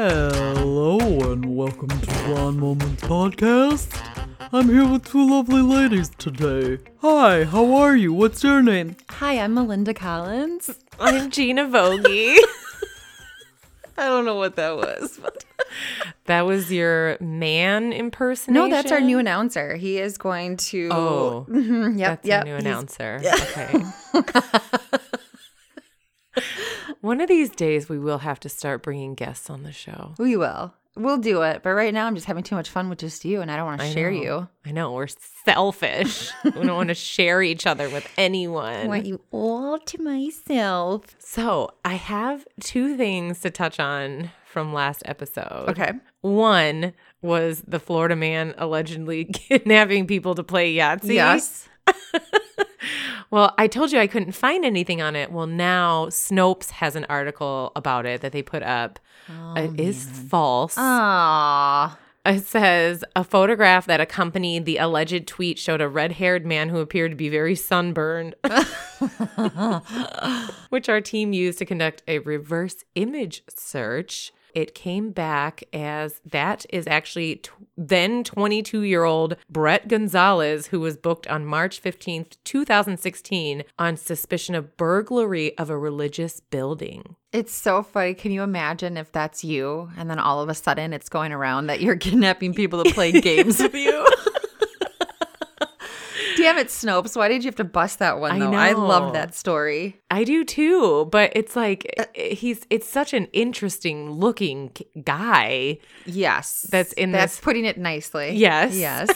Hello and welcome to One Moment Podcast. I'm here with two lovely ladies today. Hi, how are you? What's your name? Hi, I'm Melinda Collins. I'm Gina Vogie. I don't know what that was. But that was your man impersonation? No, that's our new announcer. He is going to... Oh, mm-hmm. Yep, that's our new announcer. Yeah. Okay. One of these days, we will have to start bringing guests on the show. We will. We'll do it. But right now, I'm just having too much fun with just you, and I don't want to share you. I know. We're selfish. We don't want to share each other with anyone. I want you all to myself. So I have two things to touch on from last episode. Okay. One was the Florida man allegedly kidnapping people to play Yahtzee. Yes. Well, I told you I couldn't find anything on it. Well, now Snopes has an article about it that they put up. Oh, it is false. Aww. It says, a photograph that accompanied the alleged tweet showed a red-haired man who appeared to be very sunburned, which our team used to conduct a reverse image search. It came back as that is actually then 22-year-old Brett Gonzalez, who was booked on March 15th, 2016 on suspicion of burglary of a religious building. It's so funny. Can you imagine if that's you and then all of a sudden it's going around that you're kidnapping people to play games with you? Damn it, Snopes. Why did you have to bust that one, though? I love that story. I do, too. But it's like it's such an interesting-looking guy. Yes. That's putting it nicely. Yes. Yes.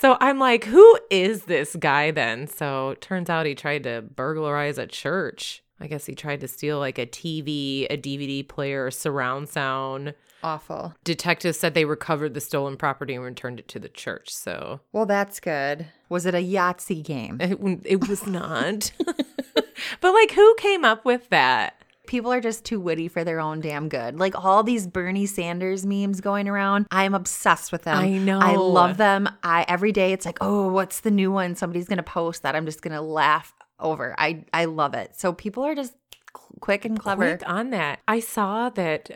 So I'm like, who is this guy, then? So it turns out he tried to burglarize a church. I guess he tried to steal, like, a TV, a DVD player, surround sound. Awful. Detectives said they recovered the stolen property and returned it to the church, so. Well, that's good. Was it a Yahtzee game? It was not. But, like, who came up with that? People are just too witty for their own damn good. Like, all these Bernie Sanders memes going around, I'm obsessed with them. I know. I love them. Every day it's like, oh, what's the new one? Somebody's going to post that. I'm just going to laugh over. I love it. So people are just quick and clever. Quick on that. I saw that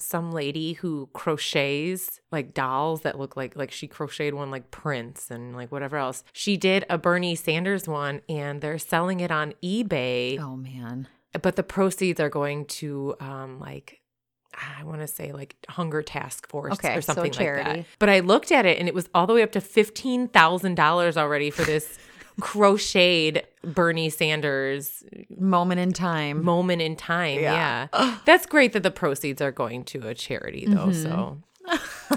some lady who crochets like dolls that look like she crocheted one like Prince and like whatever else. She did a Bernie Sanders one and they're selling it on eBay. Oh man. But the proceeds are going to I want to say like Hunger Task Force or something so like that. But I looked at it and it was all the way up to $15,000 already for this crocheted Bernie Sanders moment in time. Yeah. That's great that the proceeds are going to a charity though. Mm-hmm. So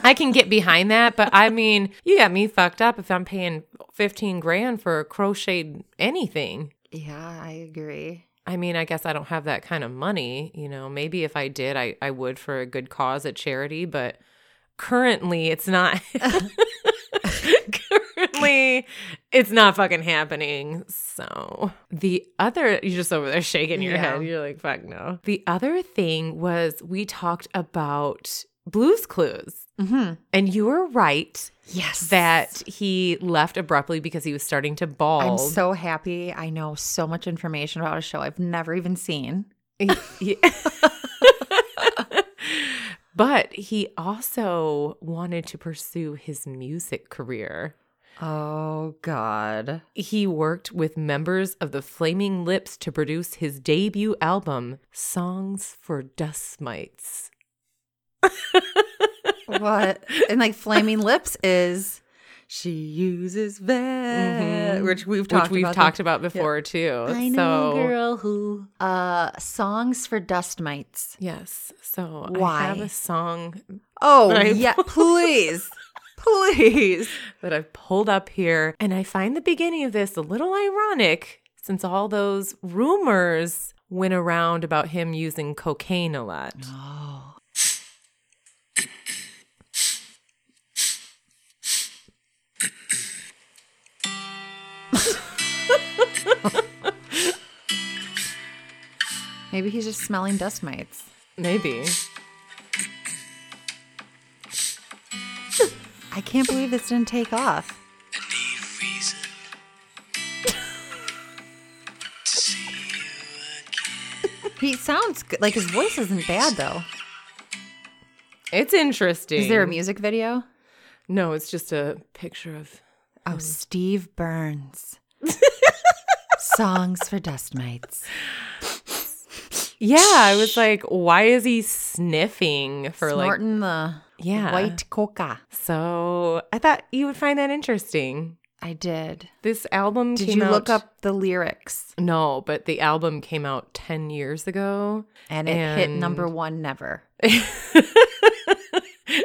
I can get behind that, but I mean, you got me fucked up if I'm paying $15,000 for a crocheted anything. Yeah, I agree. I mean, I guess I don't have that kind of money, you know. Maybe if I did, I would for a good cause at charity, but currently it's not. It's not fucking happening. So the other, you're just over there shaking your head. You're like, fuck no. The other thing was we talked about Blue's Clues. Mm-hmm. And you were right. Yes. That he left abruptly because he was starting to bald. I'm so happy. I know so much information about a show I've never even seen. But he also wanted to pursue his music career. Oh, God. He worked with members of the Flaming Lips to produce his debut album, Songs for Dust Mites. What? And like Flaming Lips is... She uses that, mm-hmm. which we've talked about before too. I know a girl who Songs for Dust Mites. Yes. So why? I have a song. Oh yeah, please. That I've pulled up here, and I find the beginning of this a little ironic, since all those rumors went around about him using cocaine a lot. Oh. Maybe he's just smelling dust mites. Maybe. I can't believe this didn't take off. I need reason to see you again. He sounds good. Like his voice isn't bad though. It's interesting. Is there a music video? No, it's just a picture of... Oh, Steve Burns. Songs for Dust Mites. Yeah, I was like, why is he sniffing for snorting the white coca? So I thought you would find that interesting. I did. This album came out. Did you look up the lyrics? No, but the album came out 10 years ago. And it hit number one never.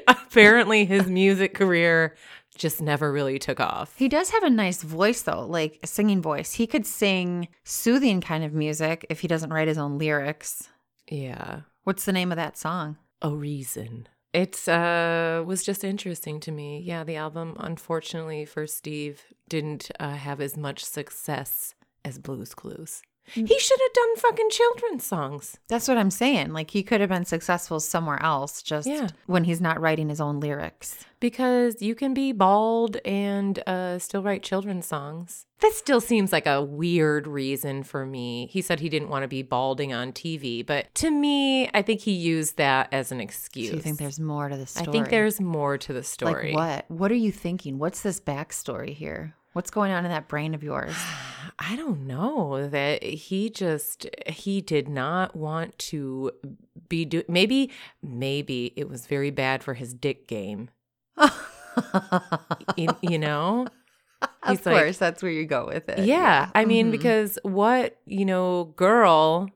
Apparently his music career just never really took off. He does have a nice voice, though, like a singing voice. He could sing soothing kind of music if he doesn't write his own lyrics. Yeah. What's the name of that song? A Reason. It was just interesting to me. Yeah, the album, unfortunately for Steve, didn't have as much success as Blue's Clues. He should have done fucking children's songs. That's what I'm saying. Like, he could have been successful somewhere else when he's not writing his own lyrics. Because you can be bald and still write children's songs. That still seems like a weird reason for me. He said he didn't want to be balding on TV. But to me, I think he used that as an excuse. So you think there's more to the story? I think there's more to the story. Like what? What are you thinking? What's this backstory here? What's going on in that brain of yours? I don't know, that he did not want to be doing, maybe it was very bad for his dick game. You know? He's of course, like, that's where you go with it. Yeah. I mean, because what, girl,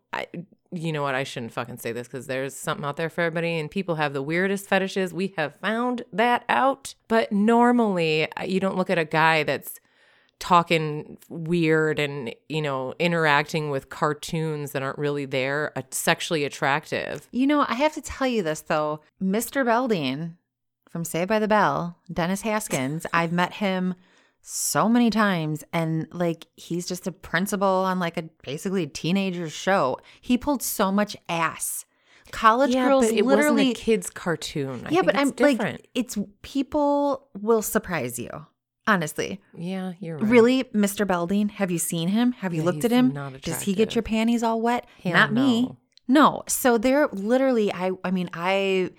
you know what, I shouldn't fucking say this because there's something out there for everybody and people have the weirdest fetishes. We have found that out. But normally you don't look at a guy that's talking weird and, interacting with cartoons that aren't really there, sexually attractive. I have to tell you this, though. Mr. Belding from Saved by the Bell, Dennis Haskins, I've met him so many times, and like he's just a principal on like a basically teenager's show. He pulled so much ass. College girls, but it literally wasn't a kids' cartoon. Yeah, but I'm different. Like, it's people will surprise you. Honestly. Yeah, you're right. Really, Mr. Belding, have you seen him? Have you looked at him? Not attractive. Does he get your panties all wet? Not me. No. So they're literally, I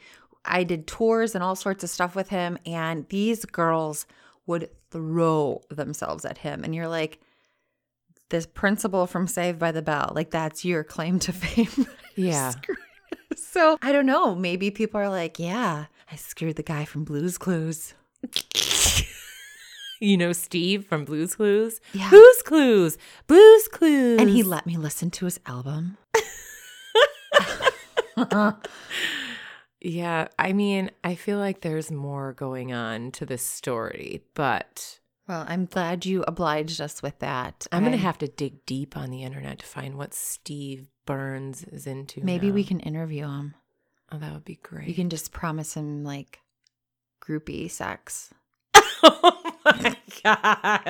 did tours and all sorts of stuff with him, and these girls would throw themselves at him. And you're like, this principal from Saved by the Bell, like that's your claim to fame. Yeah. So I don't know. Maybe people are like, yeah, I screwed the guy from Blue's Clues. Steve from Blue's Clues. Yeah. Blue's Clues. And he let me listen to his album. Yeah, I mean, I feel like there's more going on to this story, but... Well, I'm glad you obliged us with that. I'm going to have to dig deep on the internet to find what Steve Burns is into. Maybe we can interview him. Oh, that would be great. You can just promise him, like, groupie sex. Oh my gosh.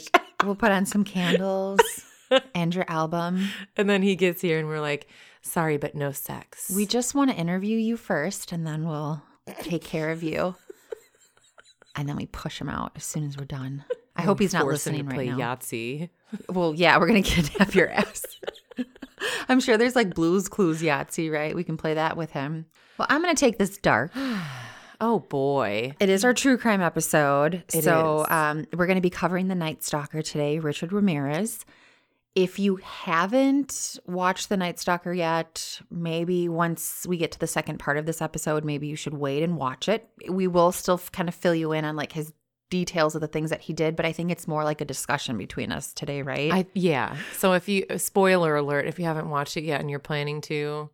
Like, we'll put on some candles and your album. And then he gets here and we're like, sorry, but no sex. We just want to interview you first and then we'll take care of you. And then we push him out as soon as we're done. I hope he's not listening right now. Force him to play Yahtzee. Well, yeah, we're going to kidnap your ass. I'm sure there's like Blue's Clues Yahtzee, right? We can play that with him. Well, I'm going to take this dark. Oh, boy. It is our true crime episode. So we're going to be covering The Night Stalker today, Richard Ramirez. If you haven't watched The Night Stalker yet, maybe once we get to the second part of this episode, maybe you should wait and watch it. We will still kind of fill you in on like his details of the things that he did, but I think it's more like a discussion between us today, right? Yeah. So if you, spoiler alert, if you haven't watched it yet and you're planning to...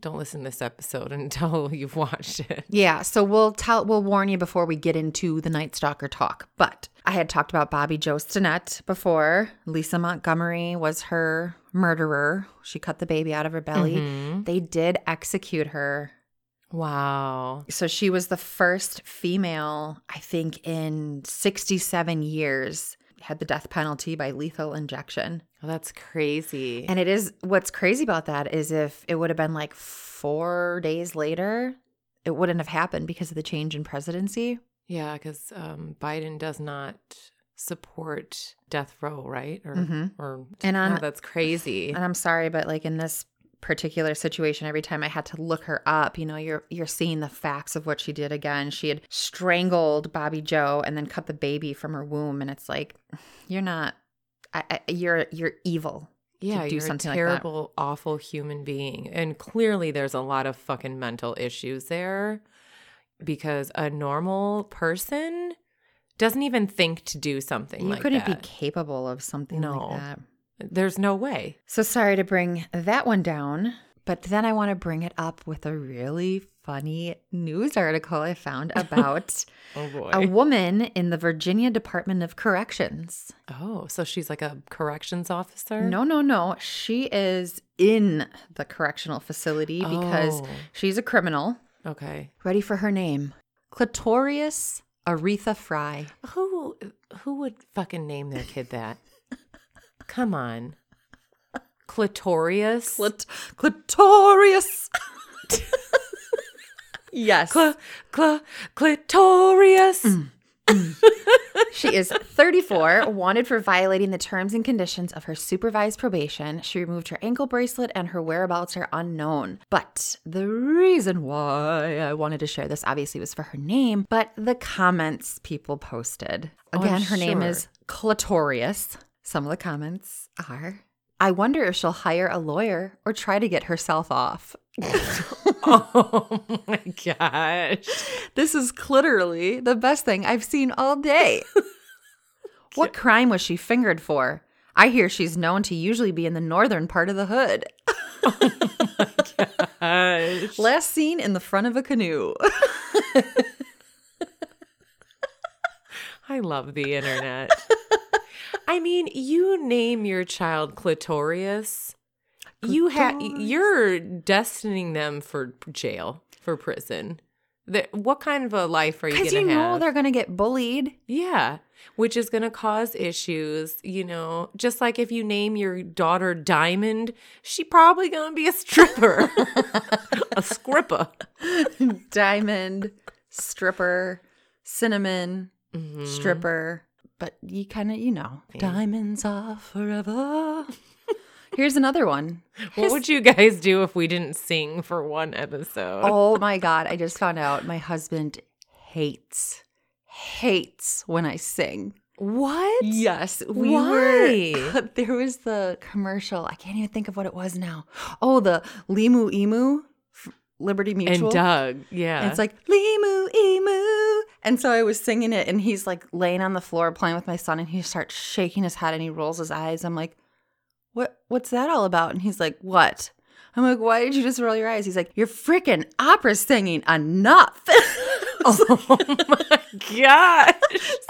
Don't listen to this episode until you've watched it. Yeah, so we'll warn you before we get into the Night Stalker talk. But I had talked about Bobbie Jo Stinnett before. Lisa Montgomery was her murderer. She cut the baby out of her belly. Mm-hmm. They did execute her. Wow. So she was the first female, I think, in 67 years, had the death penalty by lethal injection. Oh, that's crazy. And it is, what's crazy about that is if it would have been like 4 days later, it wouldn't have happened because of the change in presidency. Yeah, because Biden does not support death row, right? Or that's crazy. And I'm sorry, but like in this particular situation, every time I had to look her up, you know, you're seeing the facts of what she did again. She had strangled Bobbie Jo and then cut the baby from her womb, and it's like, you're not, you're evil. Yeah, you're a terrible, like awful human being, and clearly there's a lot of fucking mental issues there, because a normal person doesn't even think to do something like that. You couldn't be capable of something like that. There's no way. So sorry to bring that one down, but then I want to bring it up with a really funny news article I found about a woman in the Virginia Department of Corrections. Oh, so she's like a corrections officer? No. She is in the correctional facility because she's a criminal. Okay. Ready for her name? Clitorious Aretha Fry. Who would fucking name their kid that? Come on. Clitorious? Clitorious. Yes. Clitorious. Mm. She is 34, wanted for violating the terms and conditions of her supervised probation. She removed her ankle bracelet and her whereabouts are unknown. But the reason why I wanted to share this obviously was for her name, but the comments people posted. Again, her name is Clitorious. Some of the comments are, I wonder if she'll hire a lawyer or try to get herself off. Oh my gosh. This is literally the best thing I've seen all day. What crime was she fingered for? I hear she's known to usually be in the northern part of the hood. Oh my gosh. Last seen in the front of a canoe. I love the internet. I mean, you name your child Clitorious, you're destining them for jail, for prison. What kind of a life are you going to have? Because you know they're going to get bullied. Yeah, which is going to cause issues, you know. Just like if you name your daughter Diamond, she's probably going to be a stripper. A scripper. Diamond, stripper, cinnamon, stripper. But you kind of, you know. Diamonds are forever. Here's another one. What would you guys do if we didn't sing for one episode? Oh, my God. I just found out my husband hates when I sing. What? Yes. There was the commercial. I can't even think of what it was now. Oh, the Limu Emu Liberty Mutual. And Doug. Yeah. And it's like, Limu Emu. And so I was singing it, and he's like laying on the floor playing with my son, and he starts shaking his head, and he rolls his eyes. I'm like, What's that all about? And he's like, what? I'm like, why did you just roll your eyes? He's like, you're freaking opera singing enough. Oh my God.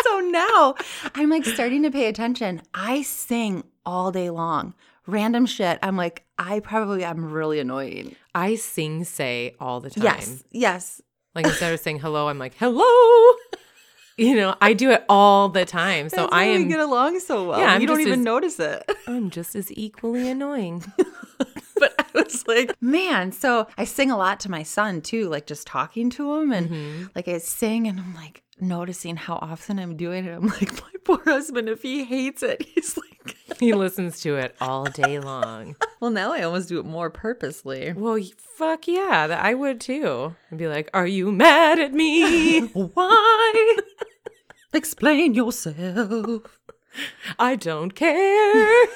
So now I'm like starting to pay attention. I sing all day long. Random shit. I'm like, I'm really annoying. I say all the time. Yes. Like instead of saying hello, I'm like, hello. You know, I do it all the time. So I am. You get along so well. Yeah, you don't even notice it. I'm just as equally annoying. But I was like, man. So I sing a lot to my son too, like just talking to him. And like I sing and I'm like noticing how often I'm doing it. I'm like, my poor husband, if he hates it, he's like. He listens to it all day long. Well, now I almost do it more purposely. Well, fuck yeah. I would too. I'd be like, are you mad at me? Why? Explain yourself. I don't care.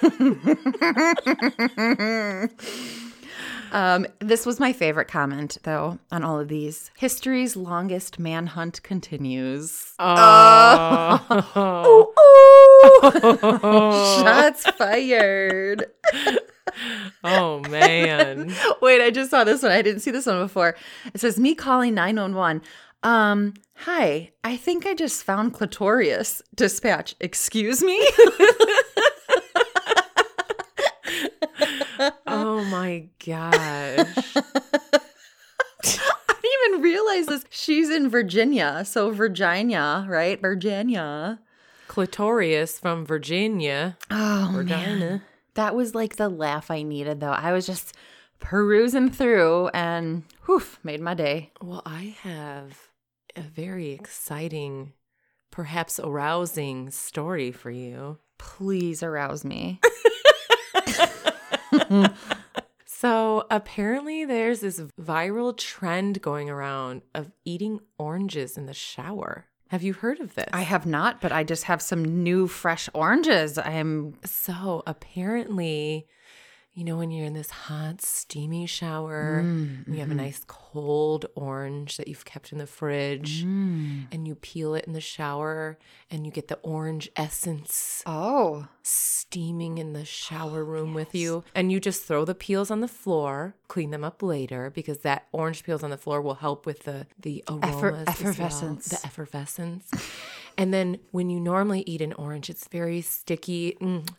This was my favorite comment, though, on all of these. History's longest manhunt continues. Oh. Shots fired. Oh, man. Wait, I just saw this one. I didn't see this one before. It says, me calling 911. Hi, I think I just found Clitorious. Dispatch, excuse me? Oh my gosh. I didn't even realize this. She's in Virginia. So Virginia, right? Virginia. Clitorious from Virginia. Oh, Virginia. Man. That was like the laugh I needed, though. I was just perusing through and made my day. Well, I have a very exciting, perhaps arousing story for you. Please arouse me. So apparently there's this viral trend going around of eating oranges in the shower. Have you heard of this? I have not, but I just have some new fresh oranges. So apparently, you know, when you're in this hot, steamy shower, you have a nice cold orange that you've kept in the fridge, and you peel it in the shower, and you get the orange essence steaming in the shower room with you. And you just throw the peels on the floor, clean them up later, because that orange peels on the floor will help with the aromas. Effervescence. Well. The effervescence. And then when you normally eat an orange, it's very sticky.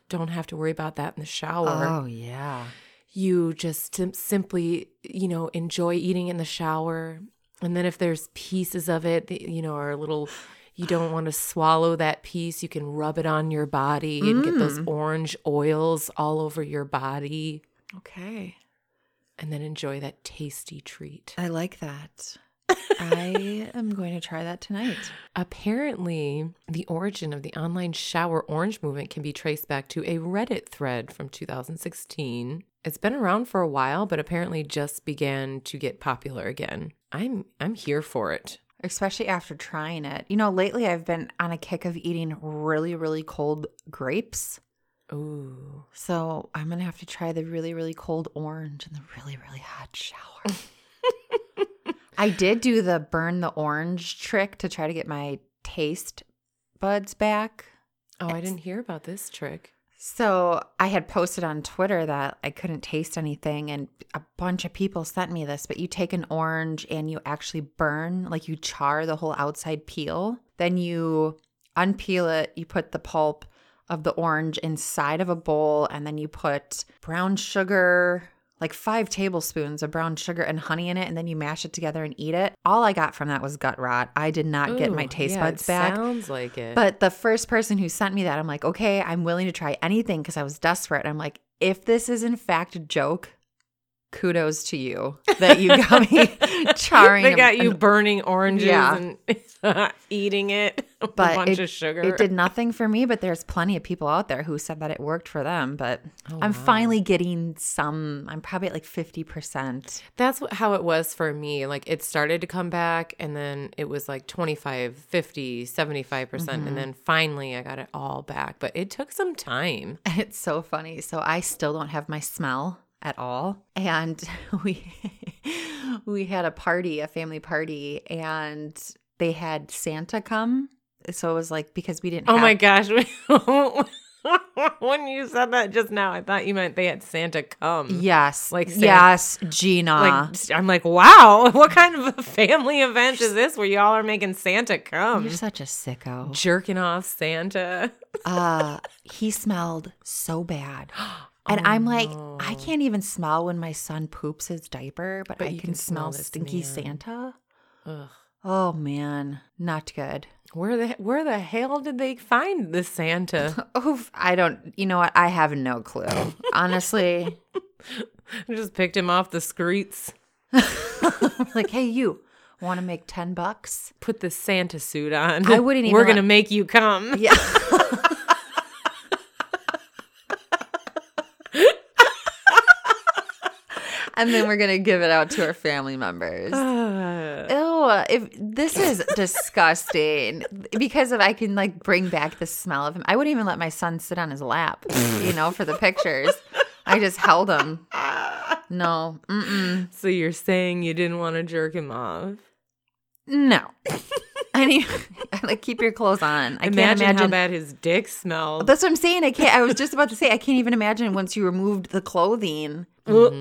Don't have to worry about that in the shower. Oh, yeah. You just simply, you know, enjoy eating in the shower. And then if there's pieces of it that, you know, are a little... You don't want to swallow that piece. You can rub it on your body and get those orange oils all over your body. Okay. And then enjoy that tasty treat. I like that. I am going to try that tonight. Apparently, the origin of the online shower orange movement can be traced back to a Reddit thread from 2016. It's been around for a while, but apparently just began to get popular again. I'm here for it. Especially after trying it. You know, lately I've been on a kick of eating really, really cold grapes. Ooh. So I'm going to have to try the really, really cold orange in the really, really hot shower. I did do the burn the orange trick to try to get my taste buds back. Oh, I didn't hear about this trick. So I had posted on Twitter that I couldn't taste anything, and a bunch of people sent me this, but you take an orange and you actually burn, like you char the whole outside peel. Then you unpeel it, you put the pulp of the orange inside of a bowl, and then you put brown sugar, like 5 tablespoons of brown sugar and honey in it, and then you mash it together and eat it. All I got from that was gut rot. I did not get my taste buds back. Sounds like it. But the first person who sent me that, I'm like, okay, I'm willing to try anything because I was desperate. I'm like, if this is in fact a joke, kudos to you that you got me charring. They got you burning oranges and eating it with a bunch of sugar. It did nothing for me, but there's plenty of people out there who said that it worked for them. But I'm finally getting some. I'm probably at like 50%. That's how it was for me. Like it started to come back, and then it was like 25, 50, 75%. And then finally I got it all back. But it took some time. It's so funny. So I still don't have my smell at all. And we had a party, a family party, and they had Santa come. So it was like, because we didn't have... Oh my gosh. When you said that just now, I thought you meant they had Santa come. Yes. Like Santa, yes, Gina. Like, I'm like, wow, what kind of a family event is this where y'all are making Santa come? You're such a sicko. Jerking off Santa. He smelled so bad. And I'm like, I can't even smell when my son poops his diaper, but I can smell stinky Santa. Ugh. Oh, man. Not good. Where the hell did they find the Santa? I don't – you know what? I have no clue. Honestly. I just picked him off the streets. Like, hey, you. Want to make $10? Put the Santa suit on. I wouldn't even – We're going to make you come. Yeah. And then we're going to give it out to our family members. Ew. This is disgusting. Because if I can, like, bring back the smell of him. I wouldn't even let my son sit on his lap, you know, for the pictures. I just held him. No. Mm-mm. So you're saying you didn't want to jerk him off? No. I mean, like, keep your clothes on. I can't imagine how bad his dick smelled. That's what I'm saying. I was just about to say, I can't even imagine once you removed the clothing. Nope,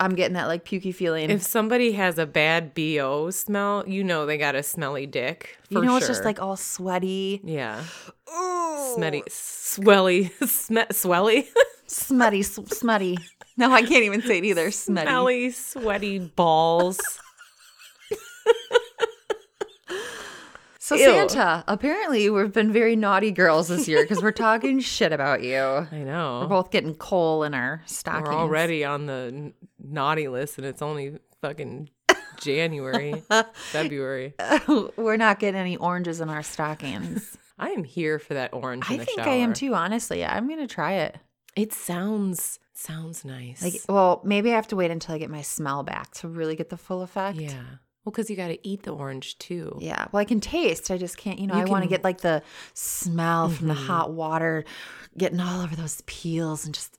I'm getting that, like, pukey feeling. If somebody has a bad BO smell, you know they got a smelly dick, for sure. It's just, like, all sweaty. Yeah. Ooh. Smelly. Smutty. No, I can't even say it either. Smutty. Smelly, sweaty balls. So Ew. Santa, apparently we've been very naughty girls this year because we're talking shit about you. I know. We're both getting coal in our stockings. We're already on the naughty list, and it's only fucking January, February. We're not getting any oranges in our stockings. I am here for that orange in the shower. I think I am too, honestly. I'm going to try it. It sounds Sounds nice. Like, well, maybe I have to wait until I get my smell back to really get the full effect. Yeah. Well, because you got to eat the orange too. Yeah. Well, I can taste. I just can't, I want to get like the smell from the hot water getting all over those peels and just,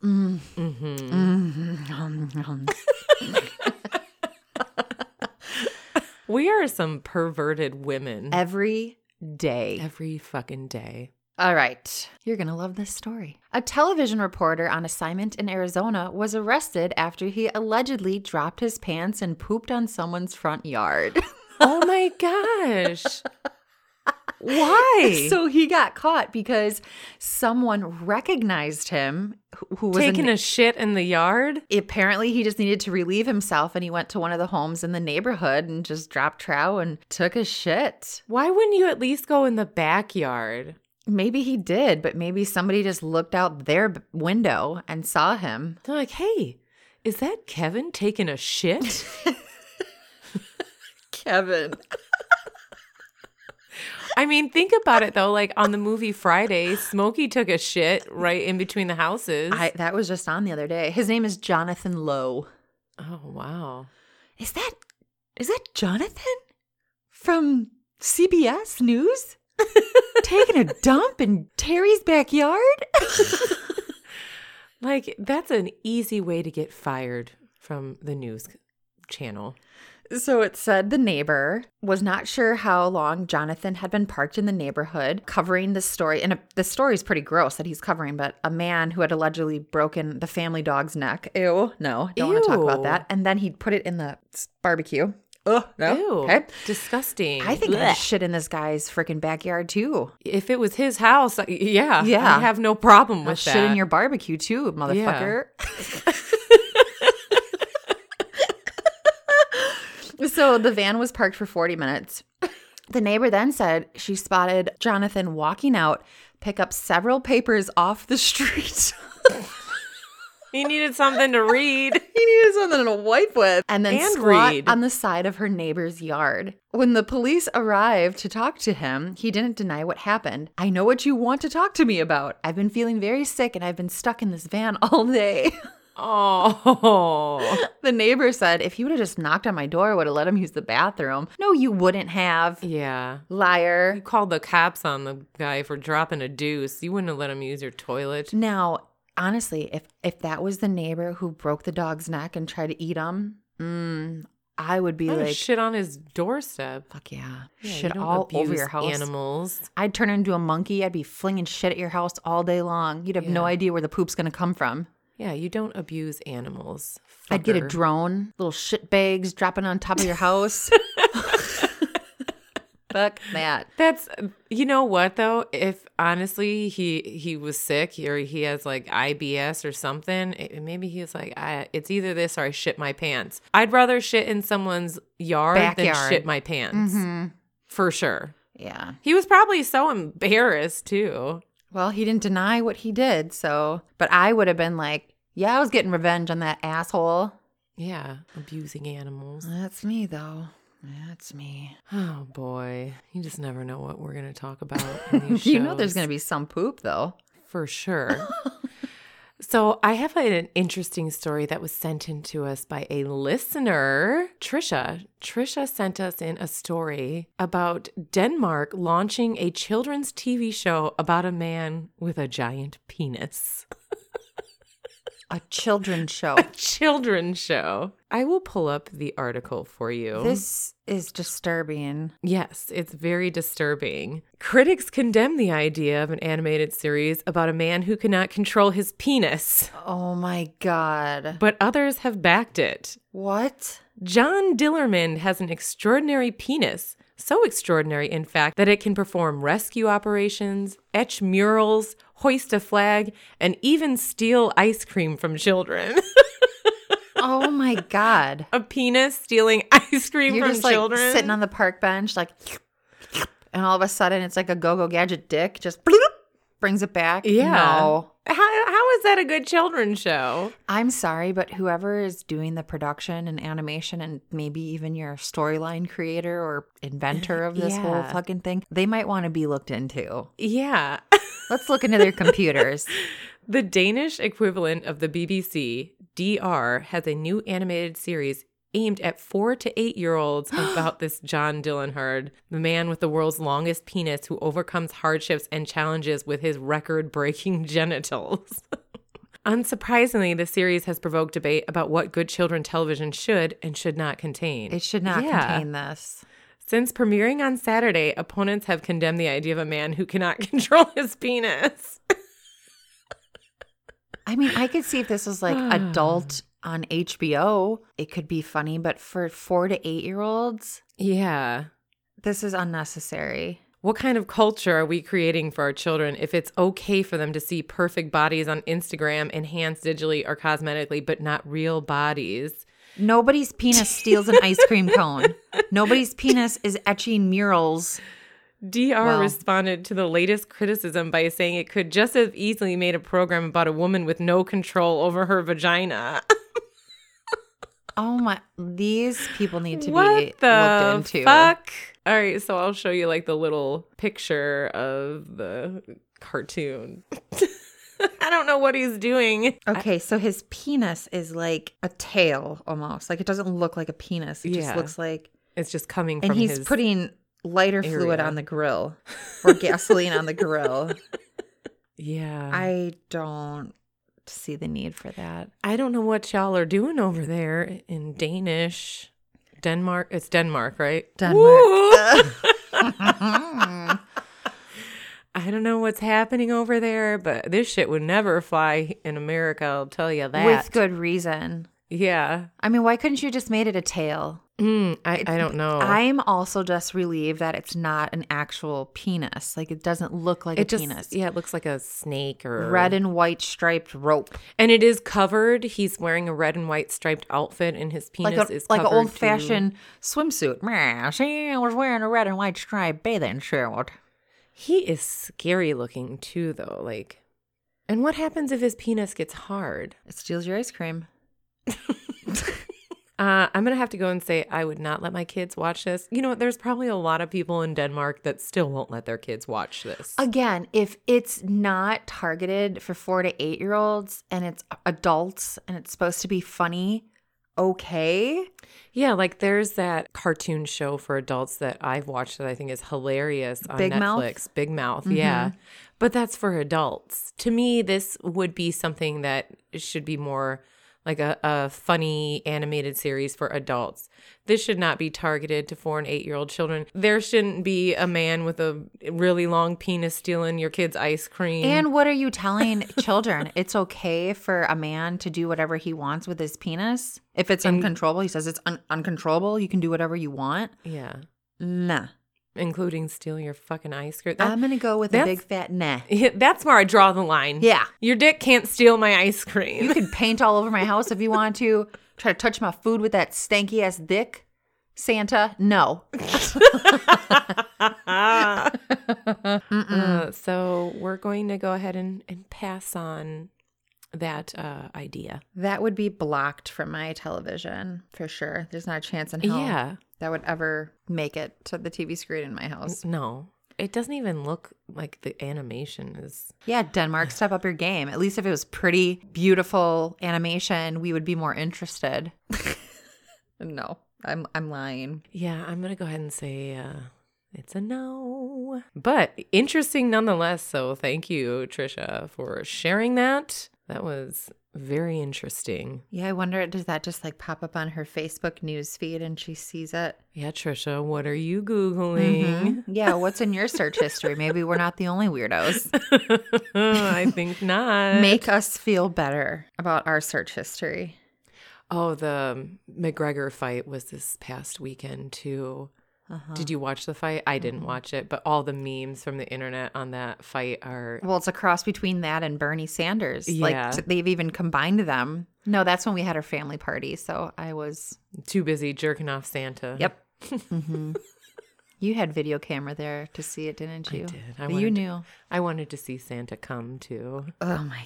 We are some perverted women. Every day. Every fucking day. All right. You're going to love this story. A television reporter on assignment in Arizona was arrested after he allegedly dropped his pants and pooped on someone's front yard. Oh, my gosh. Why? So he got caught because someone recognized him who was taking a shit in the yard. Apparently, he just needed to relieve himself, and he went to one of the homes in the neighborhood and just dropped trow and took a shit. Why wouldn't you at least go in the backyard? Maybe he did, but maybe somebody just looked out their window and saw him. They're like, hey, is that Kevin taking a shit? Kevin. I mean, think about it, though. Like, on the movie Friday, Smokey took a shit right in between the houses. That was just on the other day. His name is Jonathan Lowe. Oh, wow. Is that Jonathan from CBS News? Taking a dump in Terry's backyard? Like, that's an easy way to get fired from the news channel. So it said the neighbor was not sure how long Jonathan had been parked in the neighborhood covering the story. And the story's pretty gross that he's covering, but a man who had allegedly broken the family dog's neck. Ew, no, don't want to talk about that. And then he'd put it in the barbecue. Ugh, no. Ew, okay. Disgusting. I think there's shit in this guy's freaking backyard, too. If it was his house, yeah. I have no problem with that. Shit in your barbecue, too, motherfucker. Yeah. So the van was parked for 40 minutes. The neighbor then said she spotted Jonathan walking out, pick up several papers off the street. He needed something to read. He needed something to wipe with. And then squat on the side of her neighbor's yard. When the police arrived to talk to him, he didn't deny what happened. I know what you want to talk to me about. I've been feeling very sick and I've been stuck in this van all day. Oh. The neighbor said, if you would have just knocked on my door, I would have let him use the bathroom. No, you wouldn't have. Yeah. Liar. You called the cops on the guy for dropping a deuce. You wouldn't have let him use your toilet. Now, honestly, if that was the neighbor who broke the dog's neck and tried to eat him, I would be like, shit on his doorstep. Fuck yeah. Shit all over your house. Animals. I'd turn into a monkey. I'd be flinging shit at your house all day long. You'd have no idea where the poop's going to come from. Yeah, you don't abuse animals. Fucker. I'd get a drone, little shit bags dropping on top of your house. Fuck that. That's, you know what though? If honestly he was sick or he has like IBS or something, maybe he's like, it's either this or I shit my pants. I'd rather shit in someone's yard than shit my pants. Mm-hmm. For sure. Yeah. He was probably so embarrassed too. Well, he didn't deny what he did, so. But I would have been like, yeah, I was getting revenge on that asshole. Yeah, abusing animals. That's me though. That's me. Oh, boy. You just never know what we're going to talk about in these shows. You know there's going to be some poop, though. For sure. So I have an interesting story that was sent in to us by a listener, Trisha. Trisha sent us in a story about Denmark launching a children's TV show about a man with a giant penis. A children's show. A children's show. I will pull up the article for you. This is disturbing. Yes, it's very disturbing. Critics condemn the idea of an animated series about a man who cannot control his penis. Oh, my God. But others have backed it. What? John Dillerman has an extraordinary penis. So extraordinary, in fact, that it can perform rescue operations, etch murals, hoist a flag, and even steal ice cream from children. Oh, my God. A penis stealing ice cream from children? You're just, sitting on the park bench, like, and all of a sudden, it's like a Go-Go Gadget dick just brings it back. Yeah. No. How is that a good children's show? I'm sorry, but whoever is doing the production and animation and maybe even your storyline creator or inventor of this whole fucking thing, they might want to be looked into. Yeah. Let's look into their computers. The Danish equivalent of the BBC, DR, has a new animated series aimed at 4 to 8-year-olds about this John Dillerman, the man with the world's longest penis who overcomes hardships and challenges with his record-breaking genitals. Unsurprisingly, the series has provoked debate about what good children television should and should not contain. It should not contain this. Since premiering on Saturday, opponents have condemned the idea of a man who cannot control his penis. I mean, I could see if this was like adult on HBO, it could be funny, but for 4 to 8-year-olds, this is unnecessary. What kind of culture are we creating for our children if it's okay for them to see perfect bodies on Instagram, enhanced digitally or cosmetically, but not real bodies? Nobody's penis steals an ice cream cone. Nobody's penis is etching murals. DR responded to the latest criticism by saying it could just as easily made a program about a woman with no control over her vagina. Oh my, these people need to be looked into. Fuck? All right, so I'll show you like the little picture of the cartoon. I don't know what he's doing. Okay, so his penis is like a tail almost. Like it doesn't look like a penis. It just looks like. It's just coming from his. And he's putting lighter area. Fluid on the grill or gasoline on the grill. Yeah. I don't see the need for that. I don't know what y'all are doing over there in Danish. Denmark. It's Denmark, right? Denmark. I don't know what's happening over there, but this shit would never fly in America, I'll tell you that. With good reason. Yeah. I mean, why couldn't you just made it a tail? I don't know. I'm also just relieved that it's not an actual penis. Like, it doesn't look like a penis. Yeah, it looks like a snake or... Red and white striped rope. And it is covered. He's wearing a red and white striped outfit, and his penis is covered. Like an old-fashioned swimsuit. She was wearing a red and white striped bathing suit. He is scary looking, too, though. Like, and what happens if his penis gets hard? It steals your ice cream. I'm going to have to go and say I would not let my kids watch this. You know what? There's probably a lot of people in Denmark that still won't let their kids watch this. Again, if it's not targeted for 4 to 8-year-olds and it's adults and it's supposed to be funny, okay. Yeah, like there's that cartoon show for adults that I've watched that I think is hilarious on Netflix. Big Mouth, yeah. But that's for adults. To me, this would be something that should be more... like a funny animated series for adults. This should not be targeted to 4 and 8-year-old children. There shouldn't be a man with a really long penis stealing your kid's ice cream. And what are you telling children? It's okay for a man to do whatever he wants with his penis? If it's uncontrollable, he says it's uncontrollable. You can do whatever you want. Yeah. Nah. Including steal your fucking ice cream. I'm going to go with a big fat nah. That's where I draw the line. Yeah. Your dick can't steal my ice cream. You can paint all over my house if you want to. Try to touch my food with that stanky ass dick. Santa, no. So we're going to go ahead and pass on that idea. That would be blocked from my television for sure. There's not a chance in hell. Yeah. That would ever make it to the TV screen in my house. No. It doesn't even look like the animation is... Yeah, Denmark, step up your game. At least if it was pretty, beautiful animation, we would be more interested. No, I'm lying. Yeah, I'm going to go ahead and say it's a no. But interesting nonetheless, so thank you, Trisha, for sharing that. That was... very interesting. Yeah, I wonder, does that just like pop up on her Facebook news feed and she sees it? Yeah, Trisha, what are you Googling? Yeah, what's in your search history? Maybe we're not the only weirdos. I think not. Make us feel better about our search history. Oh, the McGregor fight was this past weekend too. Did you watch the fight? I didn't watch it, but all the memes from the internet on that fight are... Well, it's a cross between that and Bernie Sanders. Yeah. Like, they've even combined them. No, that's when we had our family party, so I was... too busy jerking off Santa. Yep. You had video camera there to see it, didn't you? I did. You knew. I wanted to see Santa come, too. Oh, my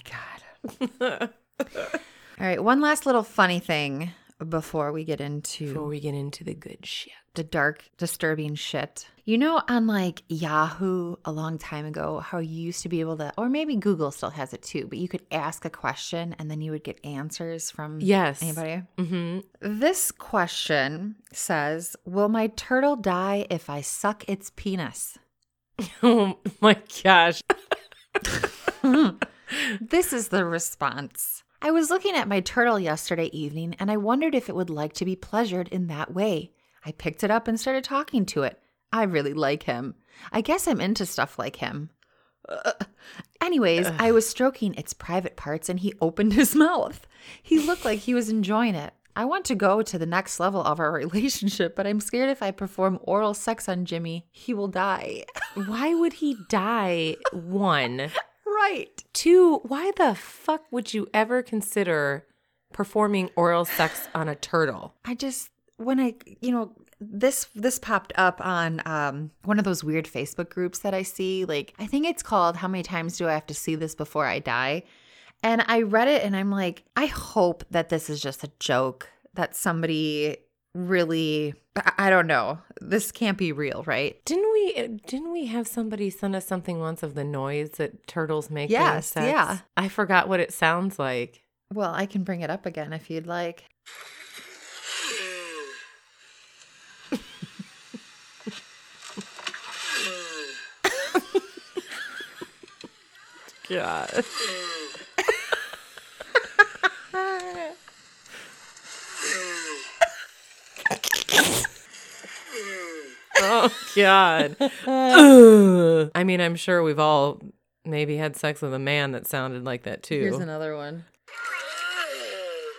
God. All right, one last little funny thing. Before we get into the good shit. The dark, disturbing shit. You know, on like Yahoo a long time ago, how you used to be able to, or maybe Google still has it too, but you could ask a question and then you would get answers from anybody? Mm-hmm. This question says, will my turtle die if I suck its penis? Oh my gosh. This is the response. I was looking at my turtle yesterday evening, and I wondered if it would like to be pleasured in that way. I picked it up and started talking to it. I really like him. I guess I'm into stuff like him. Anyways, I was stroking its private parts, and he opened his mouth. He looked like he was enjoying it. I want to go to the next level of our relationship, but I'm scared if I perform oral sex on Jimmy, he will die. Why would he die? One. Right. Two, why the fuck would you ever consider performing oral sex on a turtle? I just, when I, you know, this popped up on one of those weird Facebook groups that I see. Like, I think it's called How Many Times Do I Have to See This Before I Die? And I read it and I'm like, I hope that this is just a joke that somebody really, I don't know. This can't be real, right? Didn't we have somebody send us something once of the noise that turtles make? Yes, yeah. I forgot what it sounds like. Well, I can bring it up again if you'd like. God. Oh, God. I mean, I'm sure we've all maybe had sex with a man that sounded like that, too. Here's another one.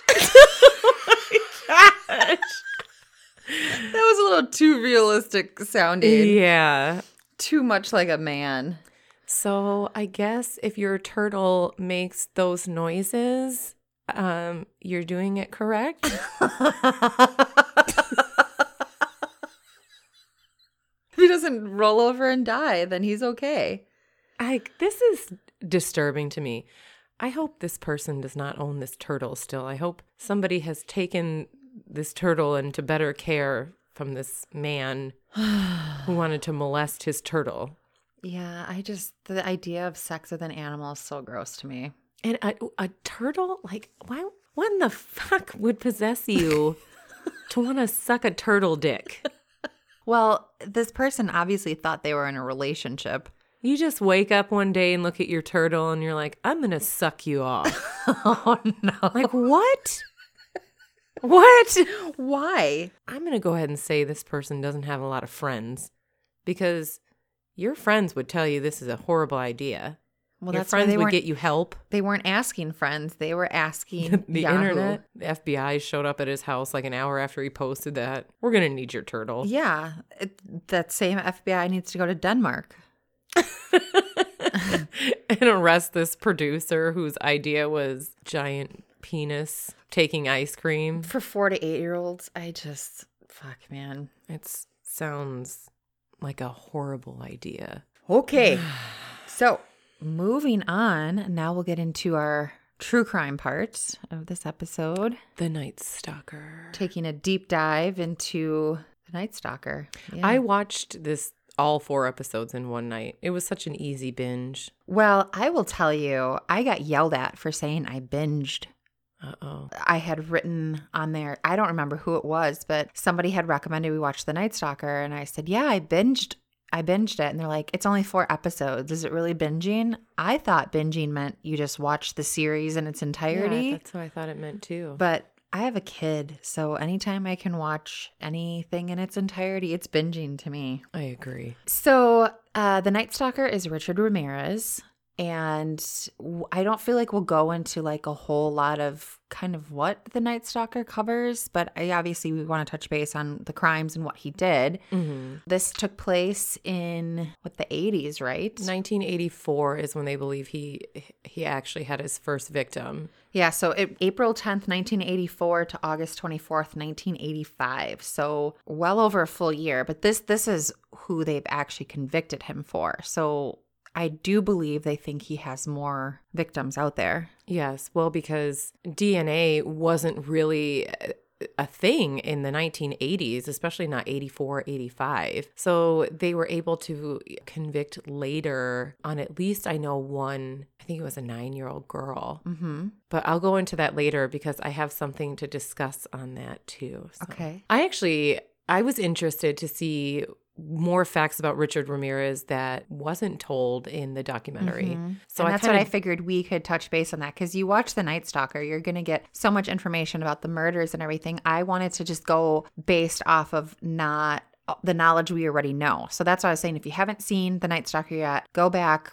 Oh, my gosh. That was a little too realistic sounding. Yeah. Too much like a man. So I guess if your turtle makes those noises, you're doing it correct. If he doesn't roll over and die, then he's okay. This is disturbing to me. I hope this person does not own this turtle still. I hope somebody has taken this turtle into better care from this man who wanted to molest his turtle. Yeah, the idea of sex with an animal is so gross to me. And a turtle? Like, why? What in the fuck would possess you to want to suck a turtle dick? Well, this person obviously thought they were in a relationship. You just wake up one day and look at your turtle and you're like, I'm going to suck you off. Oh, no. Like, what? What? Why? I'm going to go ahead and say this person doesn't have a lot of friends, because your friends would tell you this is a horrible idea. Well, your friends would get you help. They weren't asking friends. They were asking the Yahoo. Internet. The FBI showed up at his house like an hour after he posted that. We're going to need your turtle. Yeah. That same FBI needs to go to Denmark. And arrest this producer whose idea was giant penis taking ice cream. For 4 to 8-year-olds, fuck, man. It sounds like a horrible idea. Okay. So, moving on, now we'll get into our true crime part of this episode. The Night Stalker. Taking a deep dive into The Night Stalker. Yeah. I watched all 4 episodes in one night. It was such an easy binge. Well, I will tell you, I got yelled at for saying I binged. Uh-oh. I had written on there, I don't remember who it was, but somebody had recommended we watch The Night Stalker, and I said, yeah, I binged it, and they're like, it's only 4 episodes. Is it really binging? I thought binging meant you just watch the series in its entirety. Yeah, that's what I thought it meant too. But I have a kid, so anytime I can watch anything in its entirety, it's binging to me. I agree. So The Night Stalker is Richard Ramirez, and I don't feel like we'll go into like a whole lot of kind of what The Night Stalker covers, but obviously we want to touch base on the crimes and what he did. Mm-hmm. This took place in, the 80s, right? 1984 is when they believe he actually had his first victim. Yeah, so April 10th, 1984 to August 24th, 1985. So well over a full year, but this is who they've actually convicted him for. So I do believe they think he has more victims out there. Yes, well, because DNA wasn't really a thing in the 1980s, especially not 84, 85. So they were able to convict later on at least, I know one, I think it was a 9-year-old girl. Mm-hmm. But I'll go into that later because I have something to discuss on that too. So. Okay. I was interested to see more facts about Richard Ramirez that wasn't told in the documentary. Mm-hmm. So and that's what I figured we could touch base on that, because you watch The Night Stalker, you're going to get so much information about the murders and everything. I wanted to just go based off of not the knowledge we already know. So that's why I was saying, if you haven't seen The Night Stalker yet, go back,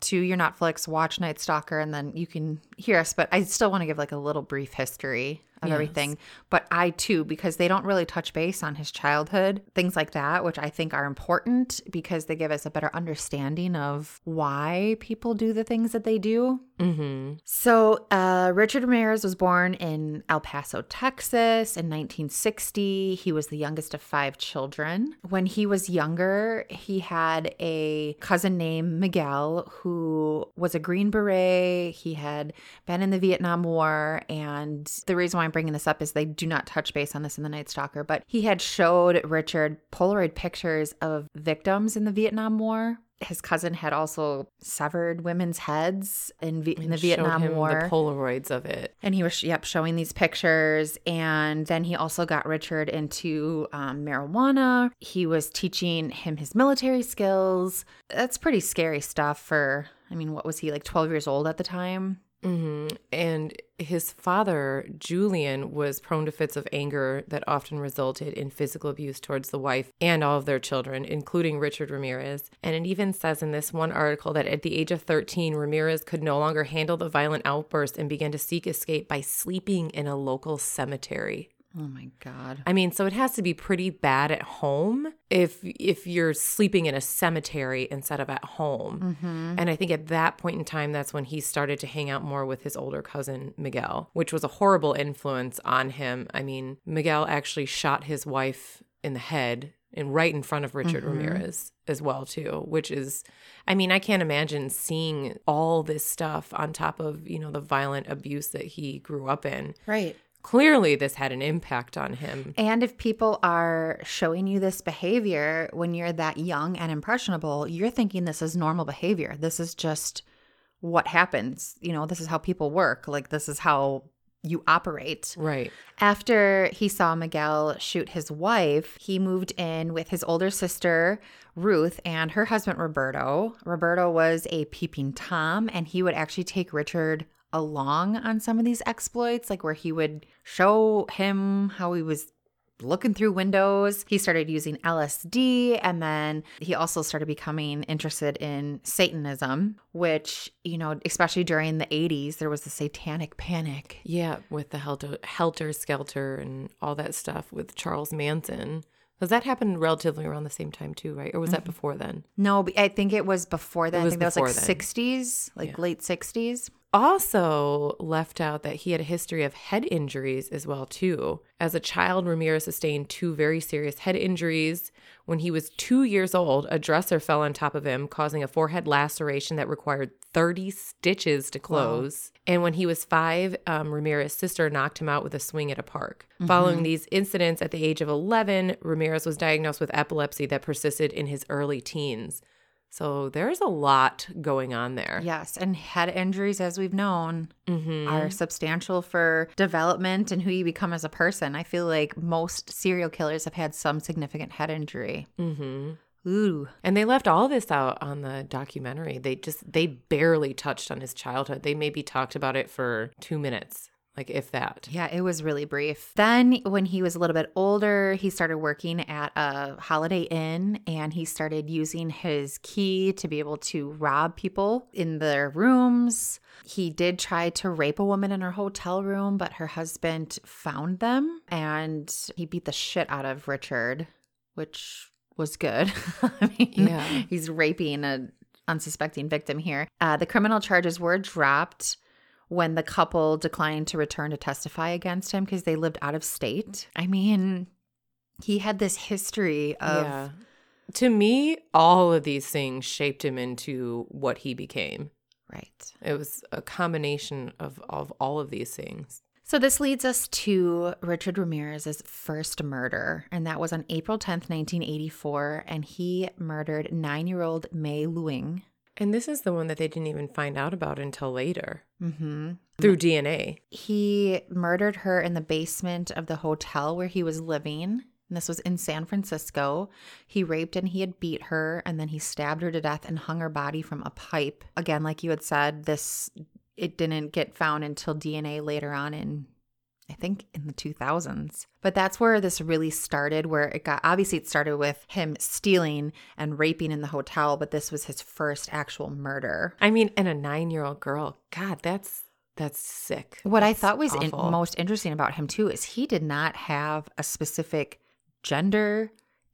to your Netflix, watch Night Stalker, and then you can hear us. But I still want to give like a little brief history of everything. But I too, because they don't really touch base on his childhood, things like that, which I think are important because they give us a better understanding of why people do the things that they do. Mm-hmm. So Richard Ramirez was born in El Paso, Texas in 1960. He was the youngest of 5 children. When he was younger, he had a cousin named Miguel who was a Green Beret. He had been in the Vietnam War, and the reason why I'm bringing this up is they do not touch base on this in The Night Stalker, but he had showed Richard Polaroid pictures of victims in the Vietnam War. His cousin had also severed women's heads in the Vietnam War. The Polaroids of it. And he was, showing these pictures. And then he also got Richard into marijuana. He was teaching him his military skills. That's pretty scary stuff for, what was he, like 12 years old at the time? Mm-hmm. And his father, Julian, was prone to fits of anger that often resulted in physical abuse towards the wife and all of their children, including Richard Ramirez. And it even says in this one article that at the age of 13, Ramirez could no longer handle the violent outburst and began to seek escape by sleeping in a local cemetery. Oh, my God. So it has to be pretty bad at home if you're sleeping in a cemetery instead of at home. Mm-hmm. And I think at that point in time, that's when he started to hang out more with his older cousin, Miguel, which was a horrible influence on him. Miguel actually shot his wife in the head and right in front of Richard mm-hmm. Ramirez as well, too, which is, I can't imagine seeing all this stuff on top of, the violent abuse that he grew up in. Right. Clearly, this had an impact on him. And if people are showing you this behavior when you're that young and impressionable, you're thinking this is normal behavior. This is just what happens. This is how people work. Like, this is how you operate. Right. After he saw Miguel shoot his wife, he moved in with his older sister, Ruth, and her husband, Roberto. Roberto was a peeping Tom, and he would actually take Richard along on some of these exploits, like where he would show him how he was looking through windows. He started using LSD, and then he also started becoming interested in Satanism, which, especially during the 80s, there was the satanic panic. Yeah, with the Helter Skelter and all that stuff with Charles Manson. Because that happened relatively around the same time too, right? Or was that before then? No, I think it was before then. I think that was like 60s, late 60s. Also left out that he had a history of head injuries as well, too. As a child, Ramirez sustained 2 very serious head injuries. When he was 2 years old, a dresser fell on top of him, causing a forehead laceration that required 30 stitches to close. Wow. And when he was 5, Ramirez's sister knocked him out with a swing at a park. Mm-hmm. Following these incidents at the age of 11, Ramirez was diagnosed with epilepsy that persisted in his early teens. So there's a lot going on there. Yes, and head injuries, as we've known, mm-hmm. are substantial for development and who you become as a person. I feel like most serial killers have had some significant head injury. Mm-hmm. Ooh. And they left all this out on the documentary. They barely touched on his childhood. They maybe talked about it for 2 minutes. Like, if that. Yeah, it was really brief. Then when he was a little bit older, he started working at a Holiday Inn, and he started using his key to be able to rob people in their rooms. He did try to rape a woman in her hotel room, but her husband found them, and he beat the shit out of Richard, which was good. He's raping an unsuspecting victim here. The criminal charges were dropped when the couple declined to return to testify against him because they lived out of state. He had this history of... Yeah. To me, all of these things shaped him into what he became. Right. It was a combination of all of these things. So this leads us to Richard Ramirez's first murder, and that was on April 10th, 1984, and he murdered 9-year-old May Luing. And this is the one that they didn't even find out about until later. Mm-hmm. Through DNA. He murdered her in the basement of the hotel where he was living. And this was in San Francisco. He raped and he had beat her, and then he stabbed her to death and hung her body from a pipe. Again, like you had said, it didn't get found until DNA later on in, I think, in the 2000s. But that's where this really started, where it got, obviously it started with him stealing and raping in the hotel, but this was his first actual murder. I mean, and a 9-year-old girl. God, that's sick. What I thought was most interesting about him too is he did not have a specific gender,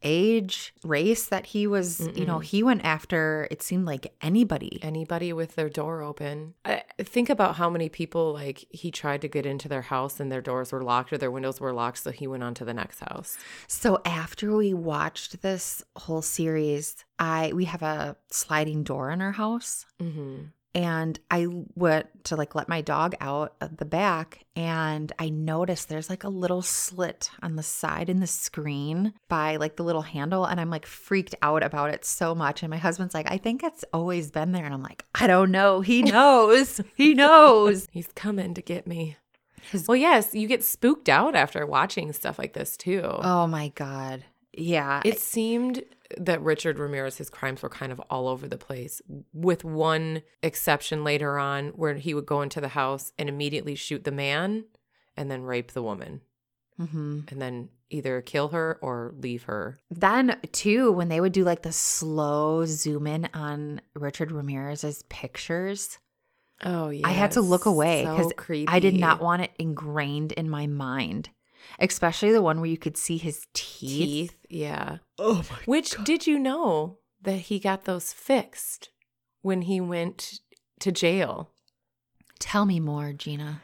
age, race that he was, you know, he went after, it seemed like anybody. Anybody with their door open. I think about how many people, like, he tried to get into their house and their doors were locked or their windows were locked, so he went on to the next house. So after we watched this whole series, we have a sliding door in our house. Mm-hmm. And I went to, like, let my dog out at the back, and I noticed there's, like, a little slit on the side in the screen by, like, the little handle, and I'm, like, freaked out about it so much. And my husband's like, I think it's always been there. And I'm like, I don't know. He knows. He knows. He's coming to get me. Well, yes, you get spooked out after watching stuff like this, too. Oh, my God. Yeah. It seemed that Richard Ramirez, his crimes were kind of all over the place, with one exception later on where he would go into the house and immediately shoot the man and then rape the woman. Mm-hmm. And then either kill her or leave her. Then, too, when they would do like the slow zoom in on Richard Ramirez's pictures, oh yeah, I had to look away because so I did not want it ingrained in my mind. Especially the one where you could see his teeth. Yeah. Oh, my God. Which, did you know that he got those fixed when he went to jail? Tell me more, Gina.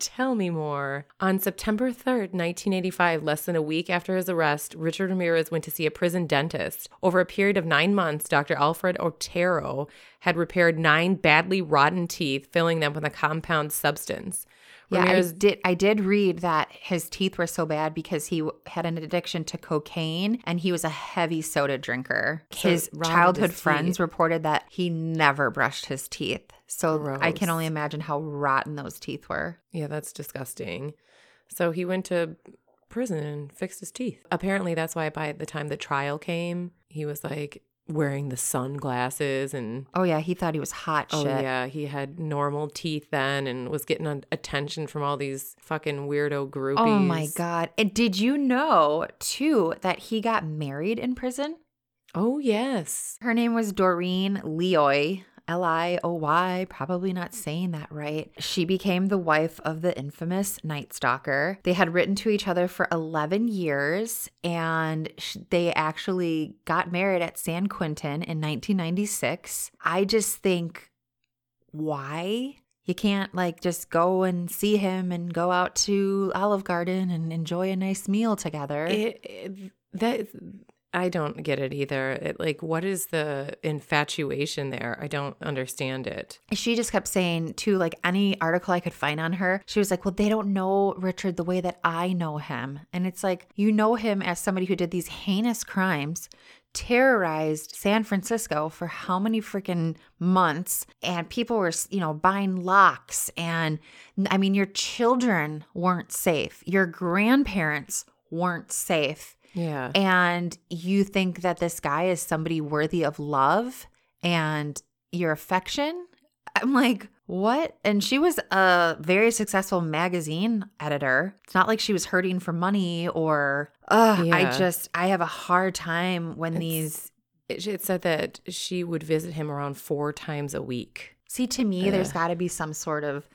Tell me more. On September 3rd, 1985, less than a week after his arrest, Richard Ramirez went to see a prison dentist. Over a period of 9 months, Dr. Alfred Otero had repaired 9 badly rotten teeth, filling them with a compound substance. Ramirez, yeah, I did read that his teeth were so bad because he had an addiction to cocaine and he was a heavy soda drinker. So his childhood friends reported that he never brushed his teeth. So gross. I can only imagine how rotten those teeth were. Yeah, that's disgusting. So he went to prison and fixed his teeth. Apparently that's why by the time the trial came, he was like wearing the sunglasses and... Oh, yeah, he thought he was hot shit. Oh, yeah, he had normal teeth then and was getting attention from all these fucking weirdo groupies. Oh, my God. And did you know, too, that he got married in prison? Oh, yes. Her name was Doreen Lioy. Lioy, probably not saying that right. She became the wife of the infamous Night Stalker. They had written to each other for 11 years, and they actually got married at San Quentin in 1996. I just think, why? You can't, like, just go and see him and go out to Olive Garden and enjoy a nice meal together. I don't get it either. What is the infatuation there? I don't understand it. She just kept saying, too, like, any article I could find on her, she was like, well, they don't know Richard the way that I know him. And it's like, you know him as somebody who did these heinous crimes, terrorized San Francisco for how many freaking months, and people were, you know, buying locks. And, I mean, your children weren't safe. Your grandparents weren't safe. Yeah. And you think that this guy is somebody worthy of love and your affection? I'm like, what? And she was a very successful magazine editor. It's not like she was hurting for money or, yeah. I have a hard time when It said that she would visit him around 4 times a week. See, to me, there's got to be some sort of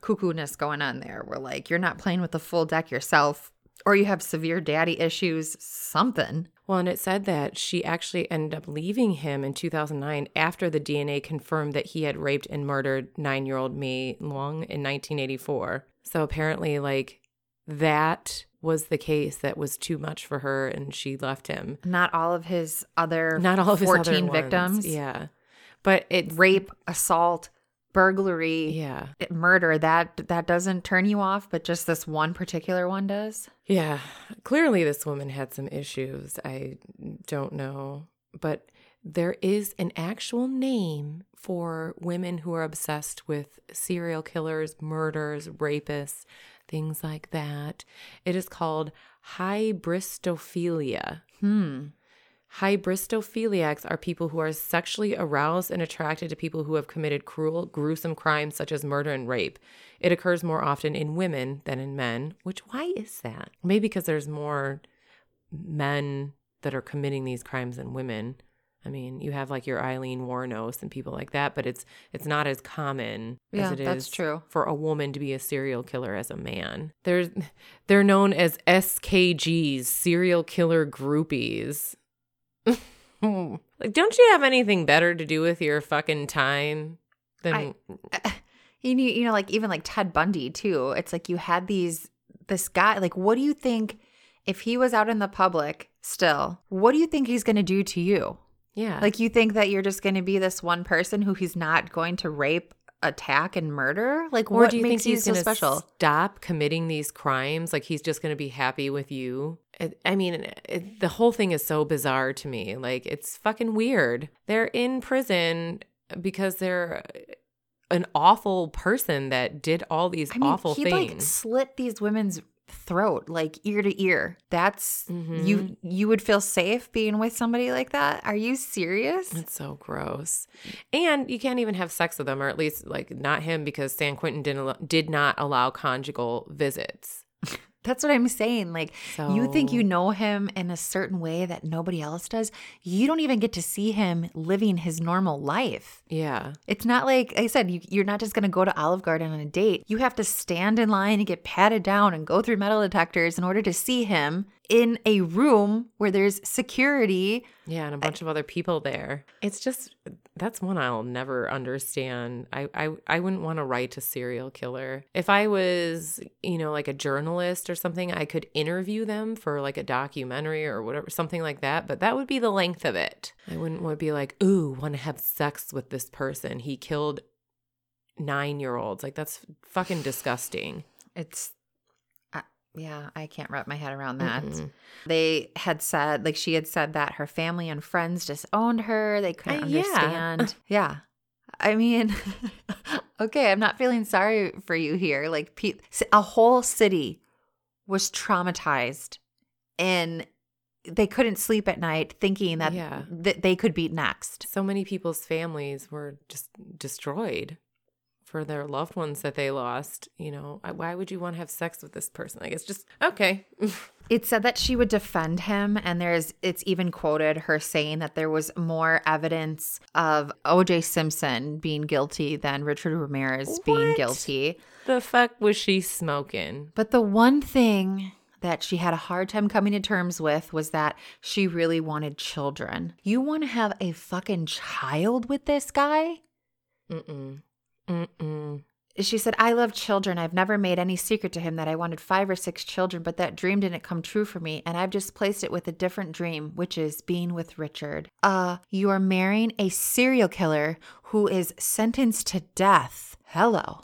cuckoo-ness going on there where, like, you're not playing with the full deck yourself. Or you have severe daddy issues, something. Well, and it said that she actually ended up leaving him in 2009 after the DNA confirmed that he had raped and murdered 9-year-old May Luong in 1984. So apparently, like, that was the case that was too much for her, and she left him. Not all of his other 14 victims. Yeah. But rape, assault, burglary, murder, that doesn't turn you off, but just this one particular one does? Yeah. Clearly this woman had some issues. I don't know. But there is an actual name for women who are obsessed with serial killers, murders, rapists, things like that. It is called hybristophilia. Hybristophiliacs are people who are sexually aroused and attracted to people who have committed cruel, gruesome crimes such as murder and rape. It occurs more often in women than in men, which, why is that? Maybe because there's more men that are committing these crimes than women. I mean, you have like your Eileen Wuornos and people like that, but it's not as common as it is for a woman to be a serial killer as a man. They're known as SKGs, serial killer groupies. Like, don't you have anything better to do with your fucking time than you know, like even like Ted Bundy too. It's like you had this guy, like, what do you think if he was out in the public still, what do you think he's going to do to you? Yeah. Like, you think that you're just going to be this one person who he's not going to rape, attack, and murder? Like, or what do you think he's so special? Stop committing these crimes? Like, he's just going to be happy with you? I mean, the whole thing is so bizarre to me. Like, it's fucking weird. They're in prison because they're an awful person that did all these awful things. He, like, slit these women's throat, like, ear to ear. That's you would feel safe being with somebody like that? Are you serious? It's so gross. And you can't even have sex with them, or at least like not him, because San Quentin did not allow conjugal visits. That's what I'm saying. Like, you think you know him in a certain way that nobody else does. You don't even get to see him living his normal life. Yeah. It's not like I said, you're not just going to go to Olive Garden on a date. You have to stand in line and get patted down and go through metal detectors in order to see him in a room where there's security. Yeah, and a bunch of other people there. It's just, that's one I'll never understand. I wouldn't want to write a serial killer. If I was, you know, like a journalist or something, I could interview them for like a documentary or whatever, something like that. But that would be the length of it. I wouldn't want to be like, ooh, want to have sex with this person. He killed 9-year-olds. Like, that's fucking disgusting. It's... Yeah, I can't wrap my head around that. Mm-mm. They had said, like, she had said that her family and friends disowned her. They couldn't understand. Yeah. I mean, okay, I'm not feeling sorry for you here. Like, a whole city was traumatized, and they couldn't sleep at night thinking that they could be next. So many people's families were just destroyed for their loved ones that they lost. You know, why would you want to have sex with this person? Like, it's just, okay. It said that she would defend him, and it's even quoted her saying that there was more evidence of O.J. Simpson being guilty than Richard Ramirez being guilty. The fuck was she smoking? But the one thing that she had a hard time coming to terms with was that she really wanted children. You want to have a fucking child with this guy? Mm-mm. Mm-mm. She said, I love children. I've never made any secret to him that I wanted 5 or 6 children, but that dream didn't come true for me, and I've just placed it with a different dream, which is being with Richard. You are marrying a serial killer who is sentenced to death. Hello.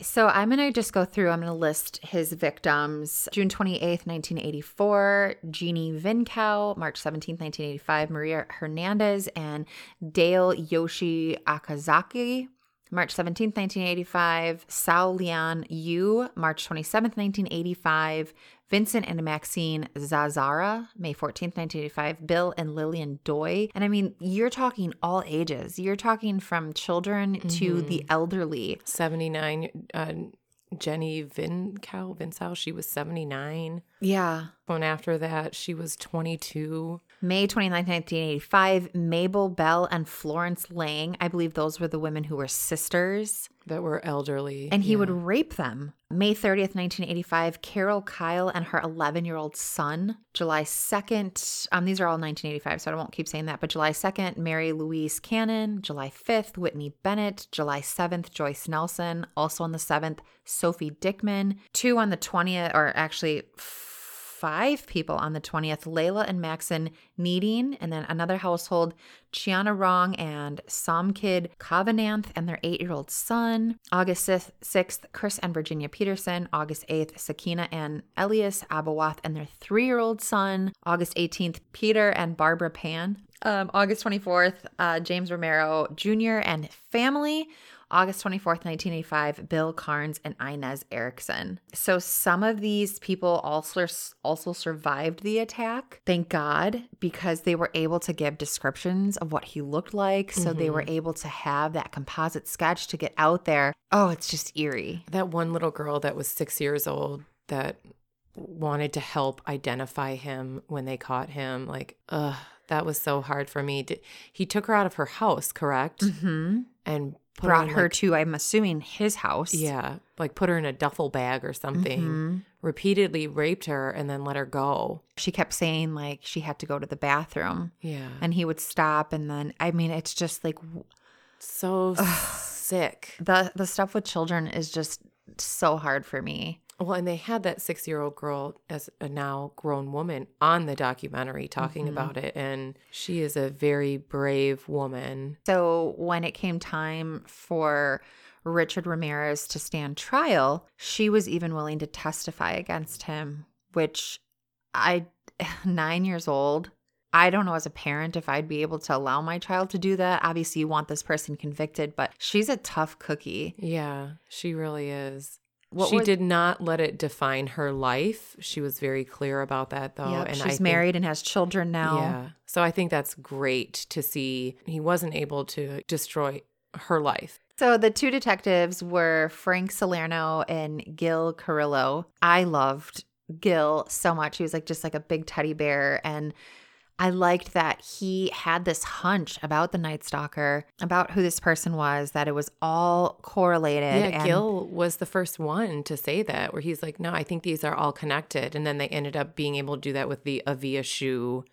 So I'm going to just go through. I'm going to list his victims. June 28th, 1984, Jeannie Vincow. March 17th, 1985, Maria Hernandez and Dale Yoshi Akazaki. March 17th, 1985, Sao Lian Yu. March 27th, 1985, Vincent and Maxine Zazara. May 14th, 1985, Bill and Lillian Doi. And I mean, you're talking all ages. You're talking from children to the elderly. 79, Jenny Vincow, she was 79. Yeah. And after that, she was 22. May 29, 1985, Mabel Bell and Florence Lang. I believe those were the women who were sisters. That were elderly. And he would rape them. May 30th, 1985, Carol Kyle and her 11-year-old son. July 2nd, these are all 1985, so I won't keep saying that, but July 2nd, Mary Louise Cannon. July 5th, Whitney Bennett. July 7th, Joyce Nelson. Also on the 7th, Sophie Dickman. 2 on the 20th, or actually 5 people on the 20th, Layla and Maxon Needing, and then another household, Chiana Wrong and Somkid Kavananth and their 8-year-old son. August 6th, Chris and Virginia Peterson. August 8th, Sakina and Elias Abawath and their 3-year-old son. August 18th, Peter and Barbara Pan. August 24th, James Romero Jr. and family. August 24th, 1985, Bill Carnes and Inez Erickson. So some of these people also survived the attack, thank God, because they were able to give descriptions of what he looked like. So they were able to have that composite sketch to get out there. Oh, it's just eerie. That one little girl that was 6 years old that wanted to help identify him when they caught him, like, ugh, that was so hard for me. He took her out of her house, correct? Mm-hmm. And brought her to, I'm assuming, his house. Yeah, like put her in a duffel bag or something, repeatedly raped her, and then let her go. She kept saying, like, she had to go to the bathroom. Yeah. And he would stop, and then, I mean, it's just, like, so sick. The stuff with children is just so hard for me. Well, and they had that 6-year-old girl as a now grown woman on the documentary talking about it, and she is a very brave woman. So when it came time for Richard Ramirez to stand trial, she was even willing to testify against him, which I, 9 years old, I don't know as a parent if I'd be able to allow my child to do that. Obviously, you want this person convicted, but she's a tough cookie. Yeah, she really is. She did not let it define her life. She was very clear about that, though. Yep, and she's married and has children now. Yeah. So I think that's great to see. He wasn't able to destroy her life. So the two detectives were Frank Salerno and Gil Carrillo. I loved Gil so much. He was like just like a big teddy bear, and I liked that he had this hunch about the Night Stalker, about who this person was, that it was all correlated. Yeah, and Gil was the first one to say that, where he's like, no, I think these are all connected. And then they ended up being able to do that with the Avia shoe,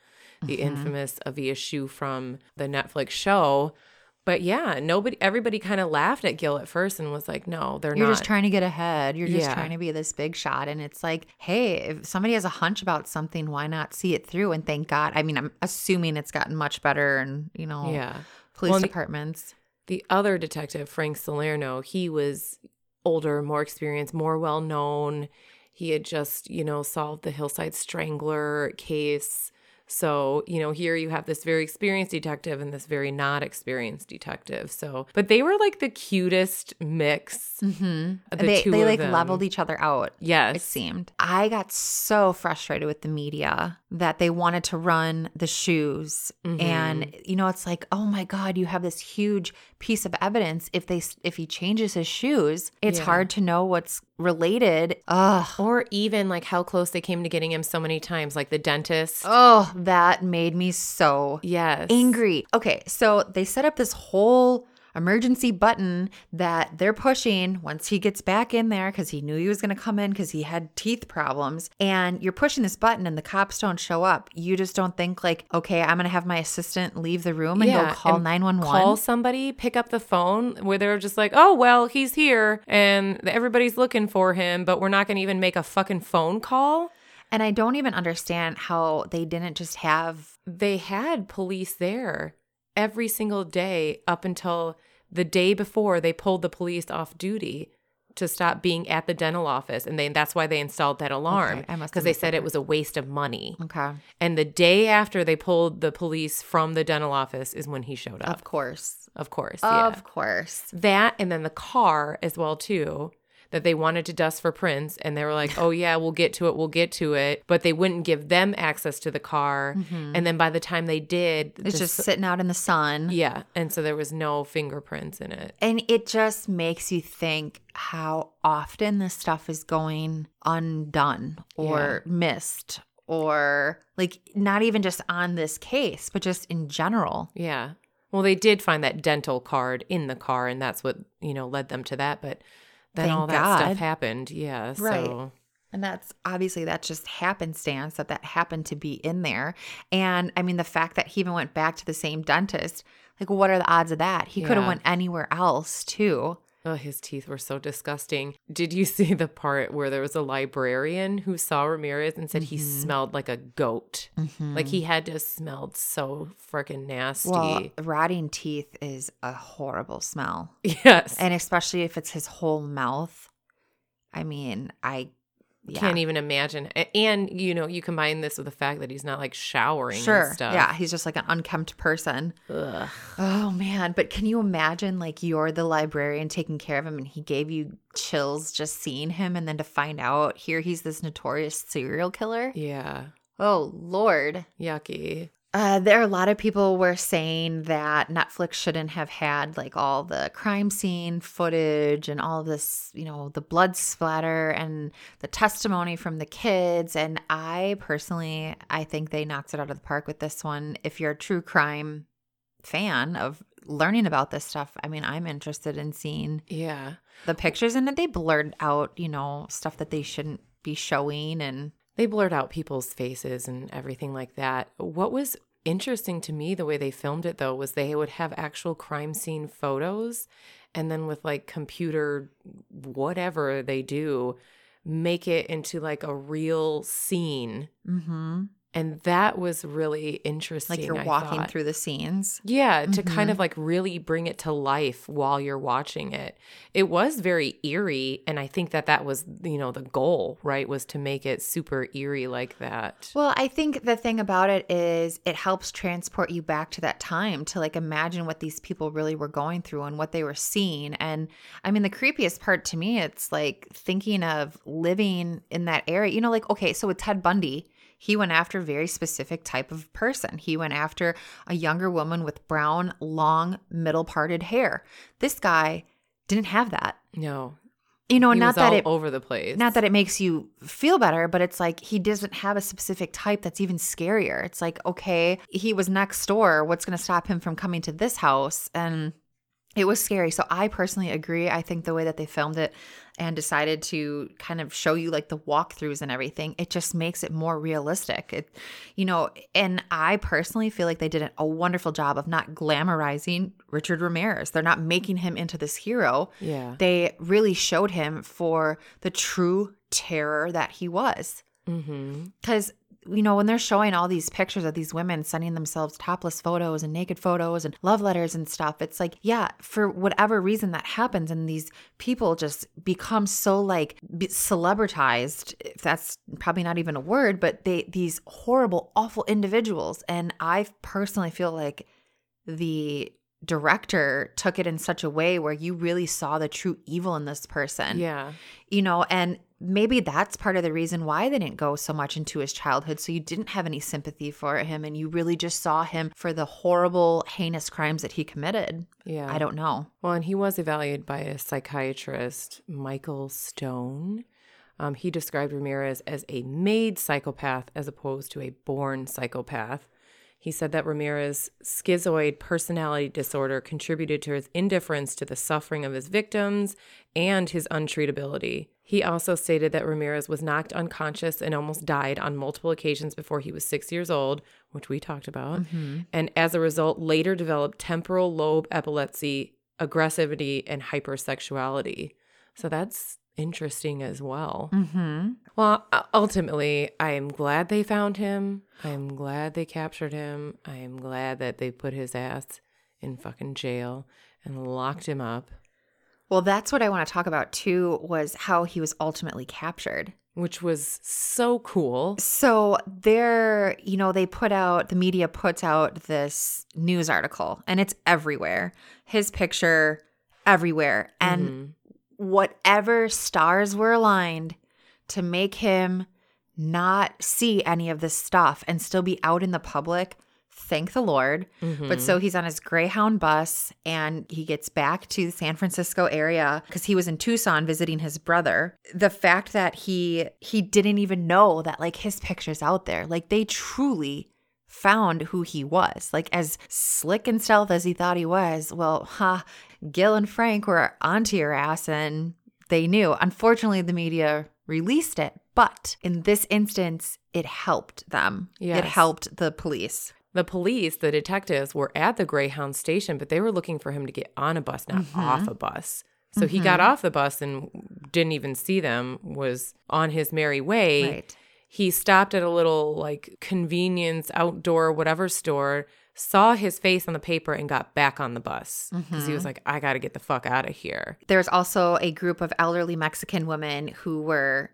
the infamous Avia shoe from the Netflix show. But yeah, everybody kind of laughed at Gil at first and was like, no, they're not. You're just trying to get ahead. You're just trying to be this big shot. And it's like, hey, if somebody has a hunch about something, why not see it through? And thank God. I mean, I'm assuming it's gotten much better and, you know, police departments. The other detective, Frank Salerno, he was older, more experienced, more well-known. He had just, you know, solved the Hillside Strangler case. So, you know, here you have this very experienced detective and this very not experienced detective. So, but they were like the cutest mix. They like leveled each other out. Yes. It seemed. I got so frustrated with the media that they wanted to run the shoes. And, you know, it's like, oh my God, you have this huge piece of evidence. If he changes his shoes, it's hard to know what's related. Ugh. Or even like how close they came to getting him so many times, like the dentist. Oh, that made me so angry. Okay, so they set up this whole emergency button that they're pushing once he gets back in there, because he knew he was going to come in because he had teeth problems. And you're pushing this button and the cops don't show up. You just don't think like, okay, I'm going to have my assistant leave the room and go call 911. Call somebody, pick up the phone, where they're just like, oh, well, he's here and everybody's looking for him, but we're not going to even make a fucking phone call. And I don't even understand how they didn't just have... They had police there every single day up until the day before they pulled the police off duty to stop being at the dental office. And that's why they installed that alarm, because they said it was a waste of money. Okay. And the day after they pulled the police from the dental office is when he showed up. Of course. That, and then the car as well, too, that they wanted to dust for prints, and they were like, oh yeah, we'll get to it, but they wouldn't give them access to the car, and then by the time they did... It's just sitting out in the sun. Yeah, and so there was no fingerprints in it. And it just makes you think how often this stuff is going undone or missed, or like not even just on this case, but just in general. Yeah. Well, they did find that dental card in the car, and that's what, you know, led them to that, but... Then all that stuff happened, yeah. Right. So. And that's just happenstance that happened to be in there. And, I mean, the fact that he even went back to the same dentist, like, what are the odds of that? He could have went anywhere else, too. Oh, his teeth were so disgusting. Did you see the part where there was a librarian who saw Ramirez and said he smelled like a goat? Mm-hmm. Like he had to smell so freaking nasty. Well, rotting teeth is a horrible smell. Yes. And especially if it's his whole mouth. I mean, I can't even imagine. And, you know, you combine this with the fact that he's not like showering and stuff. Yeah. He's just like an unkempt person. Ugh. Oh, man. But can you imagine like you're the librarian taking care of him and he gave you chills just seeing him, and then to find out here he's this notorious serial killer? Yeah. Oh, Lord. Yucky. There are a lot of people were saying that Netflix shouldn't have had like all the crime scene footage and all this, you know, the blood splatter and the testimony from the kids. And I think they knocked it out of the park with this one. If you're a true crime fan of learning about this stuff, I mean, I'm interested in seeing the pictures, and that they blurred out, you know, stuff that they shouldn't be showing, and they blurred out people's faces and everything like that. What was interesting to me, the way they filmed it, though, was they would have actual crime scene photos, and then with like computer whatever they do, make it into like a real scene. Mm-hmm. And that was really interesting. Like you're walking through the scenes. Yeah, to kind of like really bring it to life while you're watching it. It was very eerie, and I think that was, you know, the goal, right, was to make it super eerie like that. Well, I think the thing about it is it helps transport you back to that time to like imagine what these people really were going through and what they were seeing. And I mean, the creepiest part to me, it's like thinking of living in that area. You know, like, okay, so with Ted Bundy, he went after a very specific type of person. He went after a younger woman with brown, long, middle-parted hair. This guy didn't have that. No. You know, not that it all over the place. Not that it makes you feel better, but it's like he doesn't have a specific type that's even scarier. It's like, okay, he was next door. What's going to stop him from coming to this house? And it was scary. So I personally agree. I think the way that they filmed it and decided to kind of show you like the walkthroughs and everything, it just makes it more realistic. It, you know, and I personally feel like they did a wonderful job of not glamorizing Richard Ramirez. They're not making him into this hero. Yeah. They really showed him for the true terror that he was. Mm-hmm. 'Cause you know, when they're showing all these pictures of these women sending themselves topless photos and naked photos and love letters and stuff, it's like, yeah, for whatever reason that happens, and these people just become so like celebritized, if that's probably not even a word, but these horrible, awful individuals. And I personally feel like the director took it in such a way where you really saw the true evil in this person. Yeah. You know, and maybe that's part of the reason why they didn't go so much into his childhood. So you didn't have any sympathy for him, and you really just saw him for the horrible, heinous crimes that he committed. Yeah. I don't know. Well, and he was evaluated by a psychiatrist, Michael Stone. He described Ramirez as a made psychopath as opposed to a born psychopath. He said that Ramirez's schizoid personality disorder contributed to his indifference to the suffering of his victims and his untreatability. He also stated that Ramirez was knocked unconscious and almost died on multiple occasions before he was 6 years old, which we talked about, and as a result later developed temporal lobe epilepsy, aggressivity, and hypersexuality. So that's interesting as well. Mm-hmm. Well, ultimately, I am glad they found him. I am glad they captured him. I am glad that they put his ass in fucking jail and locked him up. Well, that's what I want to talk about too, was how he was ultimately captured. Which was so cool. So you know, the media puts out this news article, and it's everywhere. His picture everywhere. And whatever stars were aligned to make him not see any of this stuff and still be out in the public, thank the Lord. Mm-hmm. But so he's on his Greyhound bus, and he gets back to the San Francisco area because he was in Tucson visiting his brother. The fact that he didn't even know that like his picture's out there, like they truly found who he was. Like as slick and stealth as he thought he was, well, Gil and Frank were onto your ass, and they knew. Unfortunately, the media released it, but in this instance, it helped them. Yes. It helped the police. The detectives, were at the Greyhound station, but they were looking for him to get on a bus, not off a bus. So he got off the bus and didn't even see them, was on his merry way. Right. He stopped at a little like convenience outdoor whatever store, saw his face on the paper and got back on the bus because he was like, I got to get the fuck out of here. There's also a group of elderly Mexican women who were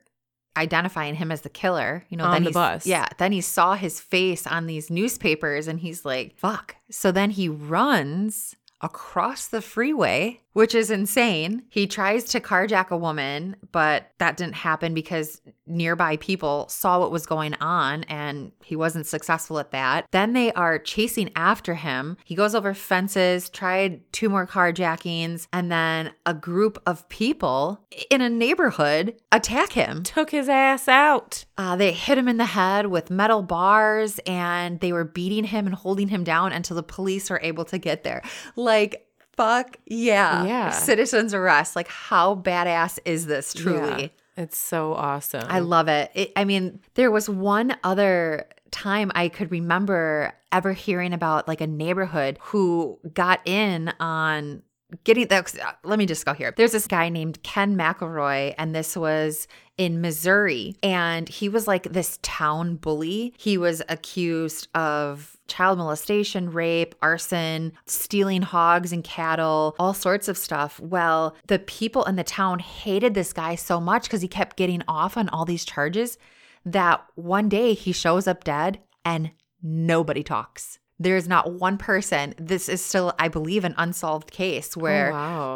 identifying him as the killer, you know, on the bus. Yeah. Then he saw his face on these newspapers and he's like, fuck. So then he runs across the freeway, which is insane. He tries to carjack a woman, but that didn't happen because nearby people saw what was going on and he wasn't successful at that. Then they are chasing after him. He goes over fences, tried 2 more carjackings, and then a group of people in a neighborhood attack him. Took his ass out. They hit him in the head with metal bars and they were beating him and holding him down until the police were able to get there. Like, fuck yeah. Citizens arrest. Like, how badass is this truly? Yeah. It's so awesome. I love it. I mean, there was one other time I could remember ever hearing about like a neighborhood who got in on getting that. Let me just go here. There's this guy named Ken McElroy, and this was in Missouri. And he was like this town bully. He was accused of child molestation, rape, arson, stealing hogs and cattle, all sorts of stuff. Well, the people in the town hated this guy so much because he kept getting off on all these charges that one day he shows up dead and nobody talks. There is not one person. This is still, I believe, an unsolved case where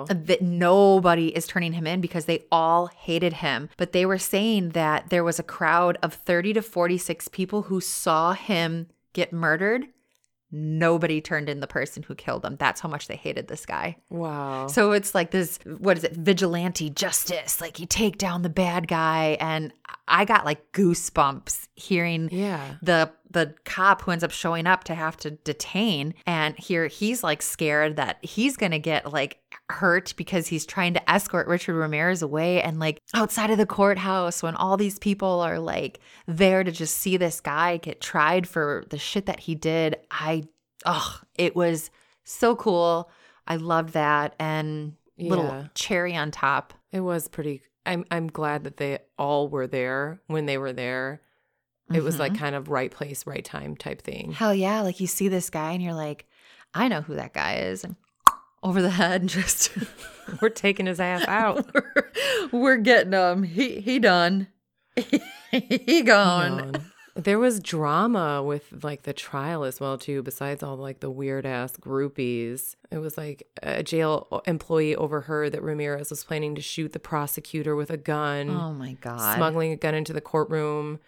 that nobody is turning him in because they all hated him. But they were saying that there was a crowd of 30 to 46 people who saw him get murdered. Nobody turned in the person who killed him. That's how much they hated this guy. Wow. So it's like this, what is it, vigilante justice. Like you take down the bad guy. And I got like goosebumps hearing the cop who ends up showing up to have to detain. And here he's like scared that he's going to get like hurt because he's trying to escort Richard Ramirez away and like outside of the courthouse when all these people are like there to just see this guy get tried for the shit that he did. It was so cool. I loved that. And little cherry on top. It was pretty. I'm glad that they all were there when they were there. It was like kind of right place, right time type thing. Hell yeah. Like you see this guy and you're like, I know who that guy is. And over the head and just we're taking his ass out. We're getting him. He done. He gone. There was drama with like the trial as well too, besides all like the weird ass groupies. It was like a jail employee overheard that Ramirez was planning to shoot the prosecutor with a gun. Oh my God. Smuggling a gun into the courtroom.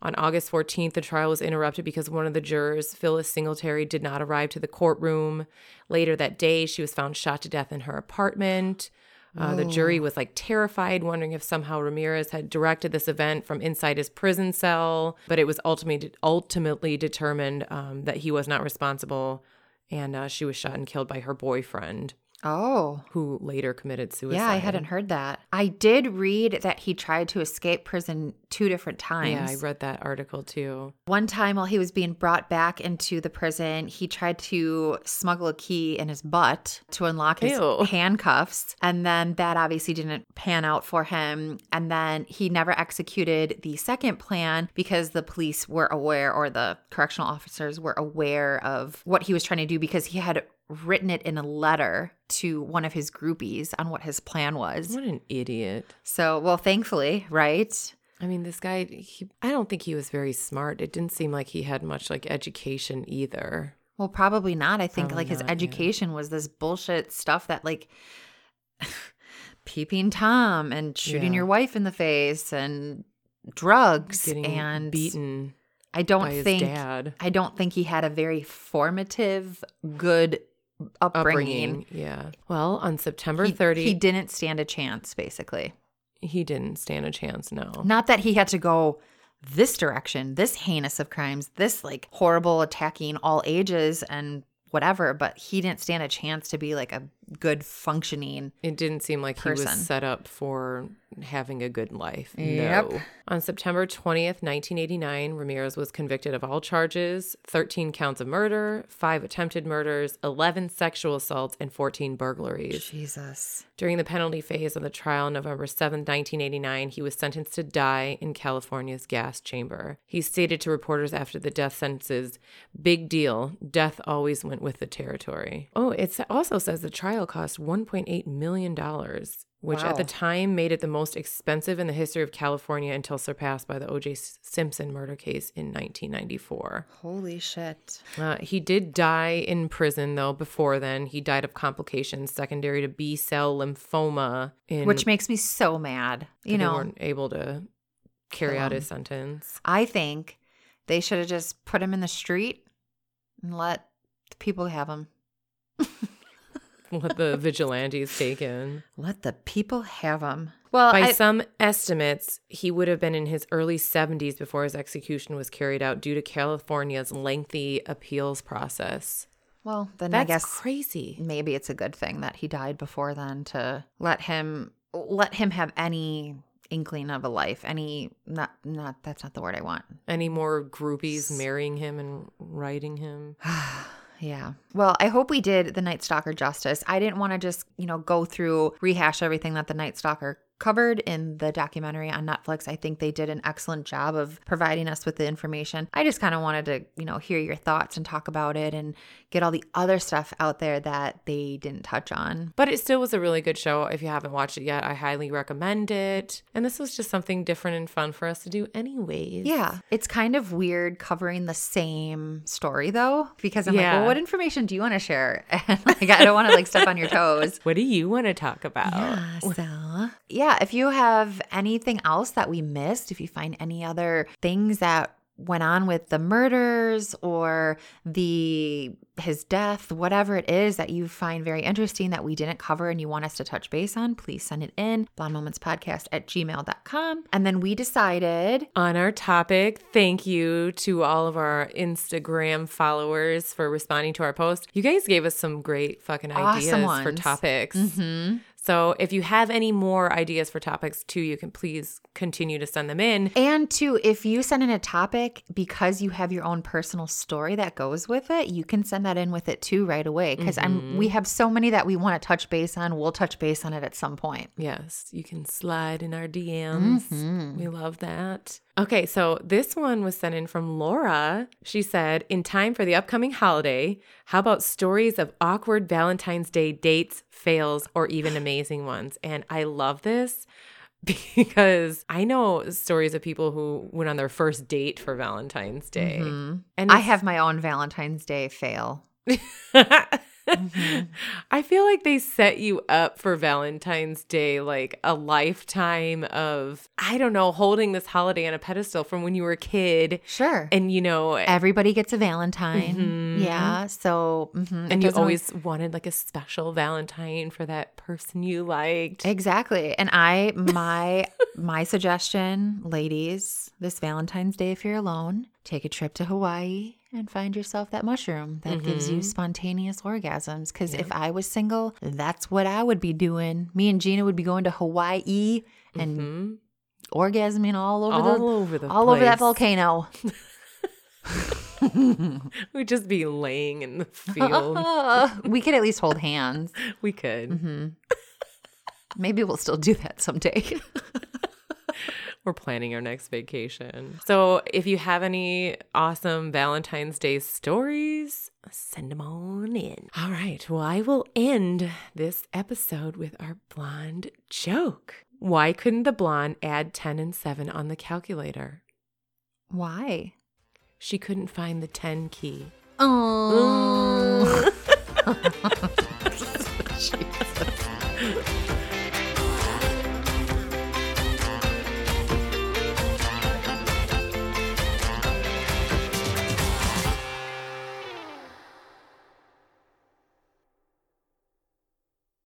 On August 14th, the trial was interrupted because one of the jurors, Phyllis Singletary, did not arrive to the courtroom. Later that day, she was found shot to death in her apartment. The jury was like terrified, wondering if somehow Ramirez had directed this event from inside his prison cell. But it was ultimately determined that he was not responsible, and she was shot and killed by her boyfriend. Oh. Who later committed suicide. Yeah, I hadn't heard that. I did read that he tried to escape prison 2 different times. Yeah, I read that article too. One time while he was being brought back into the prison, he tried to smuggle a key in his butt to unlock his handcuffs. And then that obviously didn't pan out for him. And then he never executed the second plan because the police were aware, or the correctional officers were aware of what he was trying to do because he had written it in a letter to one of his groupies on what his plan was. What an idiot. So, well, thankfully, right? I mean, this guy, I don't think he was very smart. It didn't seem like he had much like education either. Well, probably not. I think probably like his education was this bullshit stuff that like peeping Tom and shooting your wife in the face and drugs. Getting and beaten. I don't think he had a very formative, good upbringing. Yeah. Well, on September 30th. He didn't stand a chance, basically. He didn't stand a chance, no. Not that he had to go this direction, this heinous of crimes, this like horrible attacking all ages and whatever, but he didn't stand a chance to be like a good functioning person. It didn't seem like he was set up for having a good life. Yep. No. On September 20th, 1989, Ramirez was convicted of all charges, 13 counts of murder, 5 attempted murders, 11 sexual assaults, and 14 burglaries. Jesus. During the penalty phase of the trial on November 7th, 1989, he was sentenced to die in California's gas chamber. He stated to reporters after the death sentences, "Big deal. Death always went with the territory." Oh, it also says the trial cost $1.8 million. Which wow. at the time made it the most expensive in the history of California until surpassed by the O.J. Simpson murder case in 1994. Holy shit. He did die in prison, though, before then. He died of complications secondary to B-cell lymphoma. Which makes me so mad. They weren't able to carry out his sentence. I think they should have just put him in the street and let the people have him. Let the vigilantes take in. Let the people have him. Well, by some estimates, he would have been in his early 70s before his execution was carried out due to California's lengthy appeals process. Well, then I guess crazy. Maybe it's a good thing that he died before then to let him have any inkling of a life, that's not the word I want. Any more groupies marrying him and riding him. Yeah. Well, I hope we did The Night Stalker justice. I didn't want to just, go through, rehash everything that The Night Stalker covered in the documentary on Netflix. I think they did an excellent job of providing us with the information. I just kind of wanted to, hear your thoughts and talk about it and get all the other stuff out there that they didn't touch on. But it still was a really good show. If you haven't watched it yet, I highly recommend it. And this was just something different and fun for us to do anyways. Yeah. It's kind of weird covering the same story though, because I'm like, well, what information do you want to share? And I don't want to step on your toes. What do you want to talk about? Yeah, so... Yeah, if you have anything else that we missed, if you find any other things that went on with the murders or his death, whatever it is that you find very interesting that we didn't cover and you want us to touch base on, please send it in, blondemomentspodcast@gmail.com. And then we decided on our topic, thank you to all of our Instagram followers for responding to our post. You guys gave us some great fucking ideas for topics. Mm-hmm. So if you have any more ideas for topics too, you can please continue to send them in. And too, if you send in a topic because you have your own personal story that goes with it, you can send that in with it too right away because we have so many that we want to touch base on. We'll touch base on it at some point. Yes, you can slide in our DMs. Mm-hmm. We love that. Okay, so this one was sent in from Laura. She said, in time for the upcoming holiday, how about stories of awkward Valentine's Day dates, fails, or even amazing ones? And I love this because I know stories of people who went on their first date for Valentine's Day. Mm-hmm. And I have my own Valentine's Day fail. Mm-hmm. I feel like they set you up for Valentine's Day, like a lifetime of, holding this holiday on a pedestal from when you were a kid. Sure. And, everybody gets a Valentine. Mm-hmm. Yeah. So. Mm-hmm. And you always wanted like a special Valentine for that person you liked. Exactly. And my suggestion, ladies, this Valentine's Day, if you're alone, take a trip to Hawaii. And find yourself that mushroom that gives you spontaneous orgasms. Because if I was single, that's what I would be doing. Me and Gina would be going to Hawaii and orgasming all over that volcano. We'd just be laying in the field. We could at least hold hands. We could. Mm-hmm. Maybe we'll still do that someday. We're planning our next vacation. So if you have any awesome Valentine's Day stories, send them on in. All right. Well, I will end this episode with our blonde joke. Why couldn't the blonde add 10 and 7 on the calculator? Why? She couldn't find the 10 key. Oh. Jesus.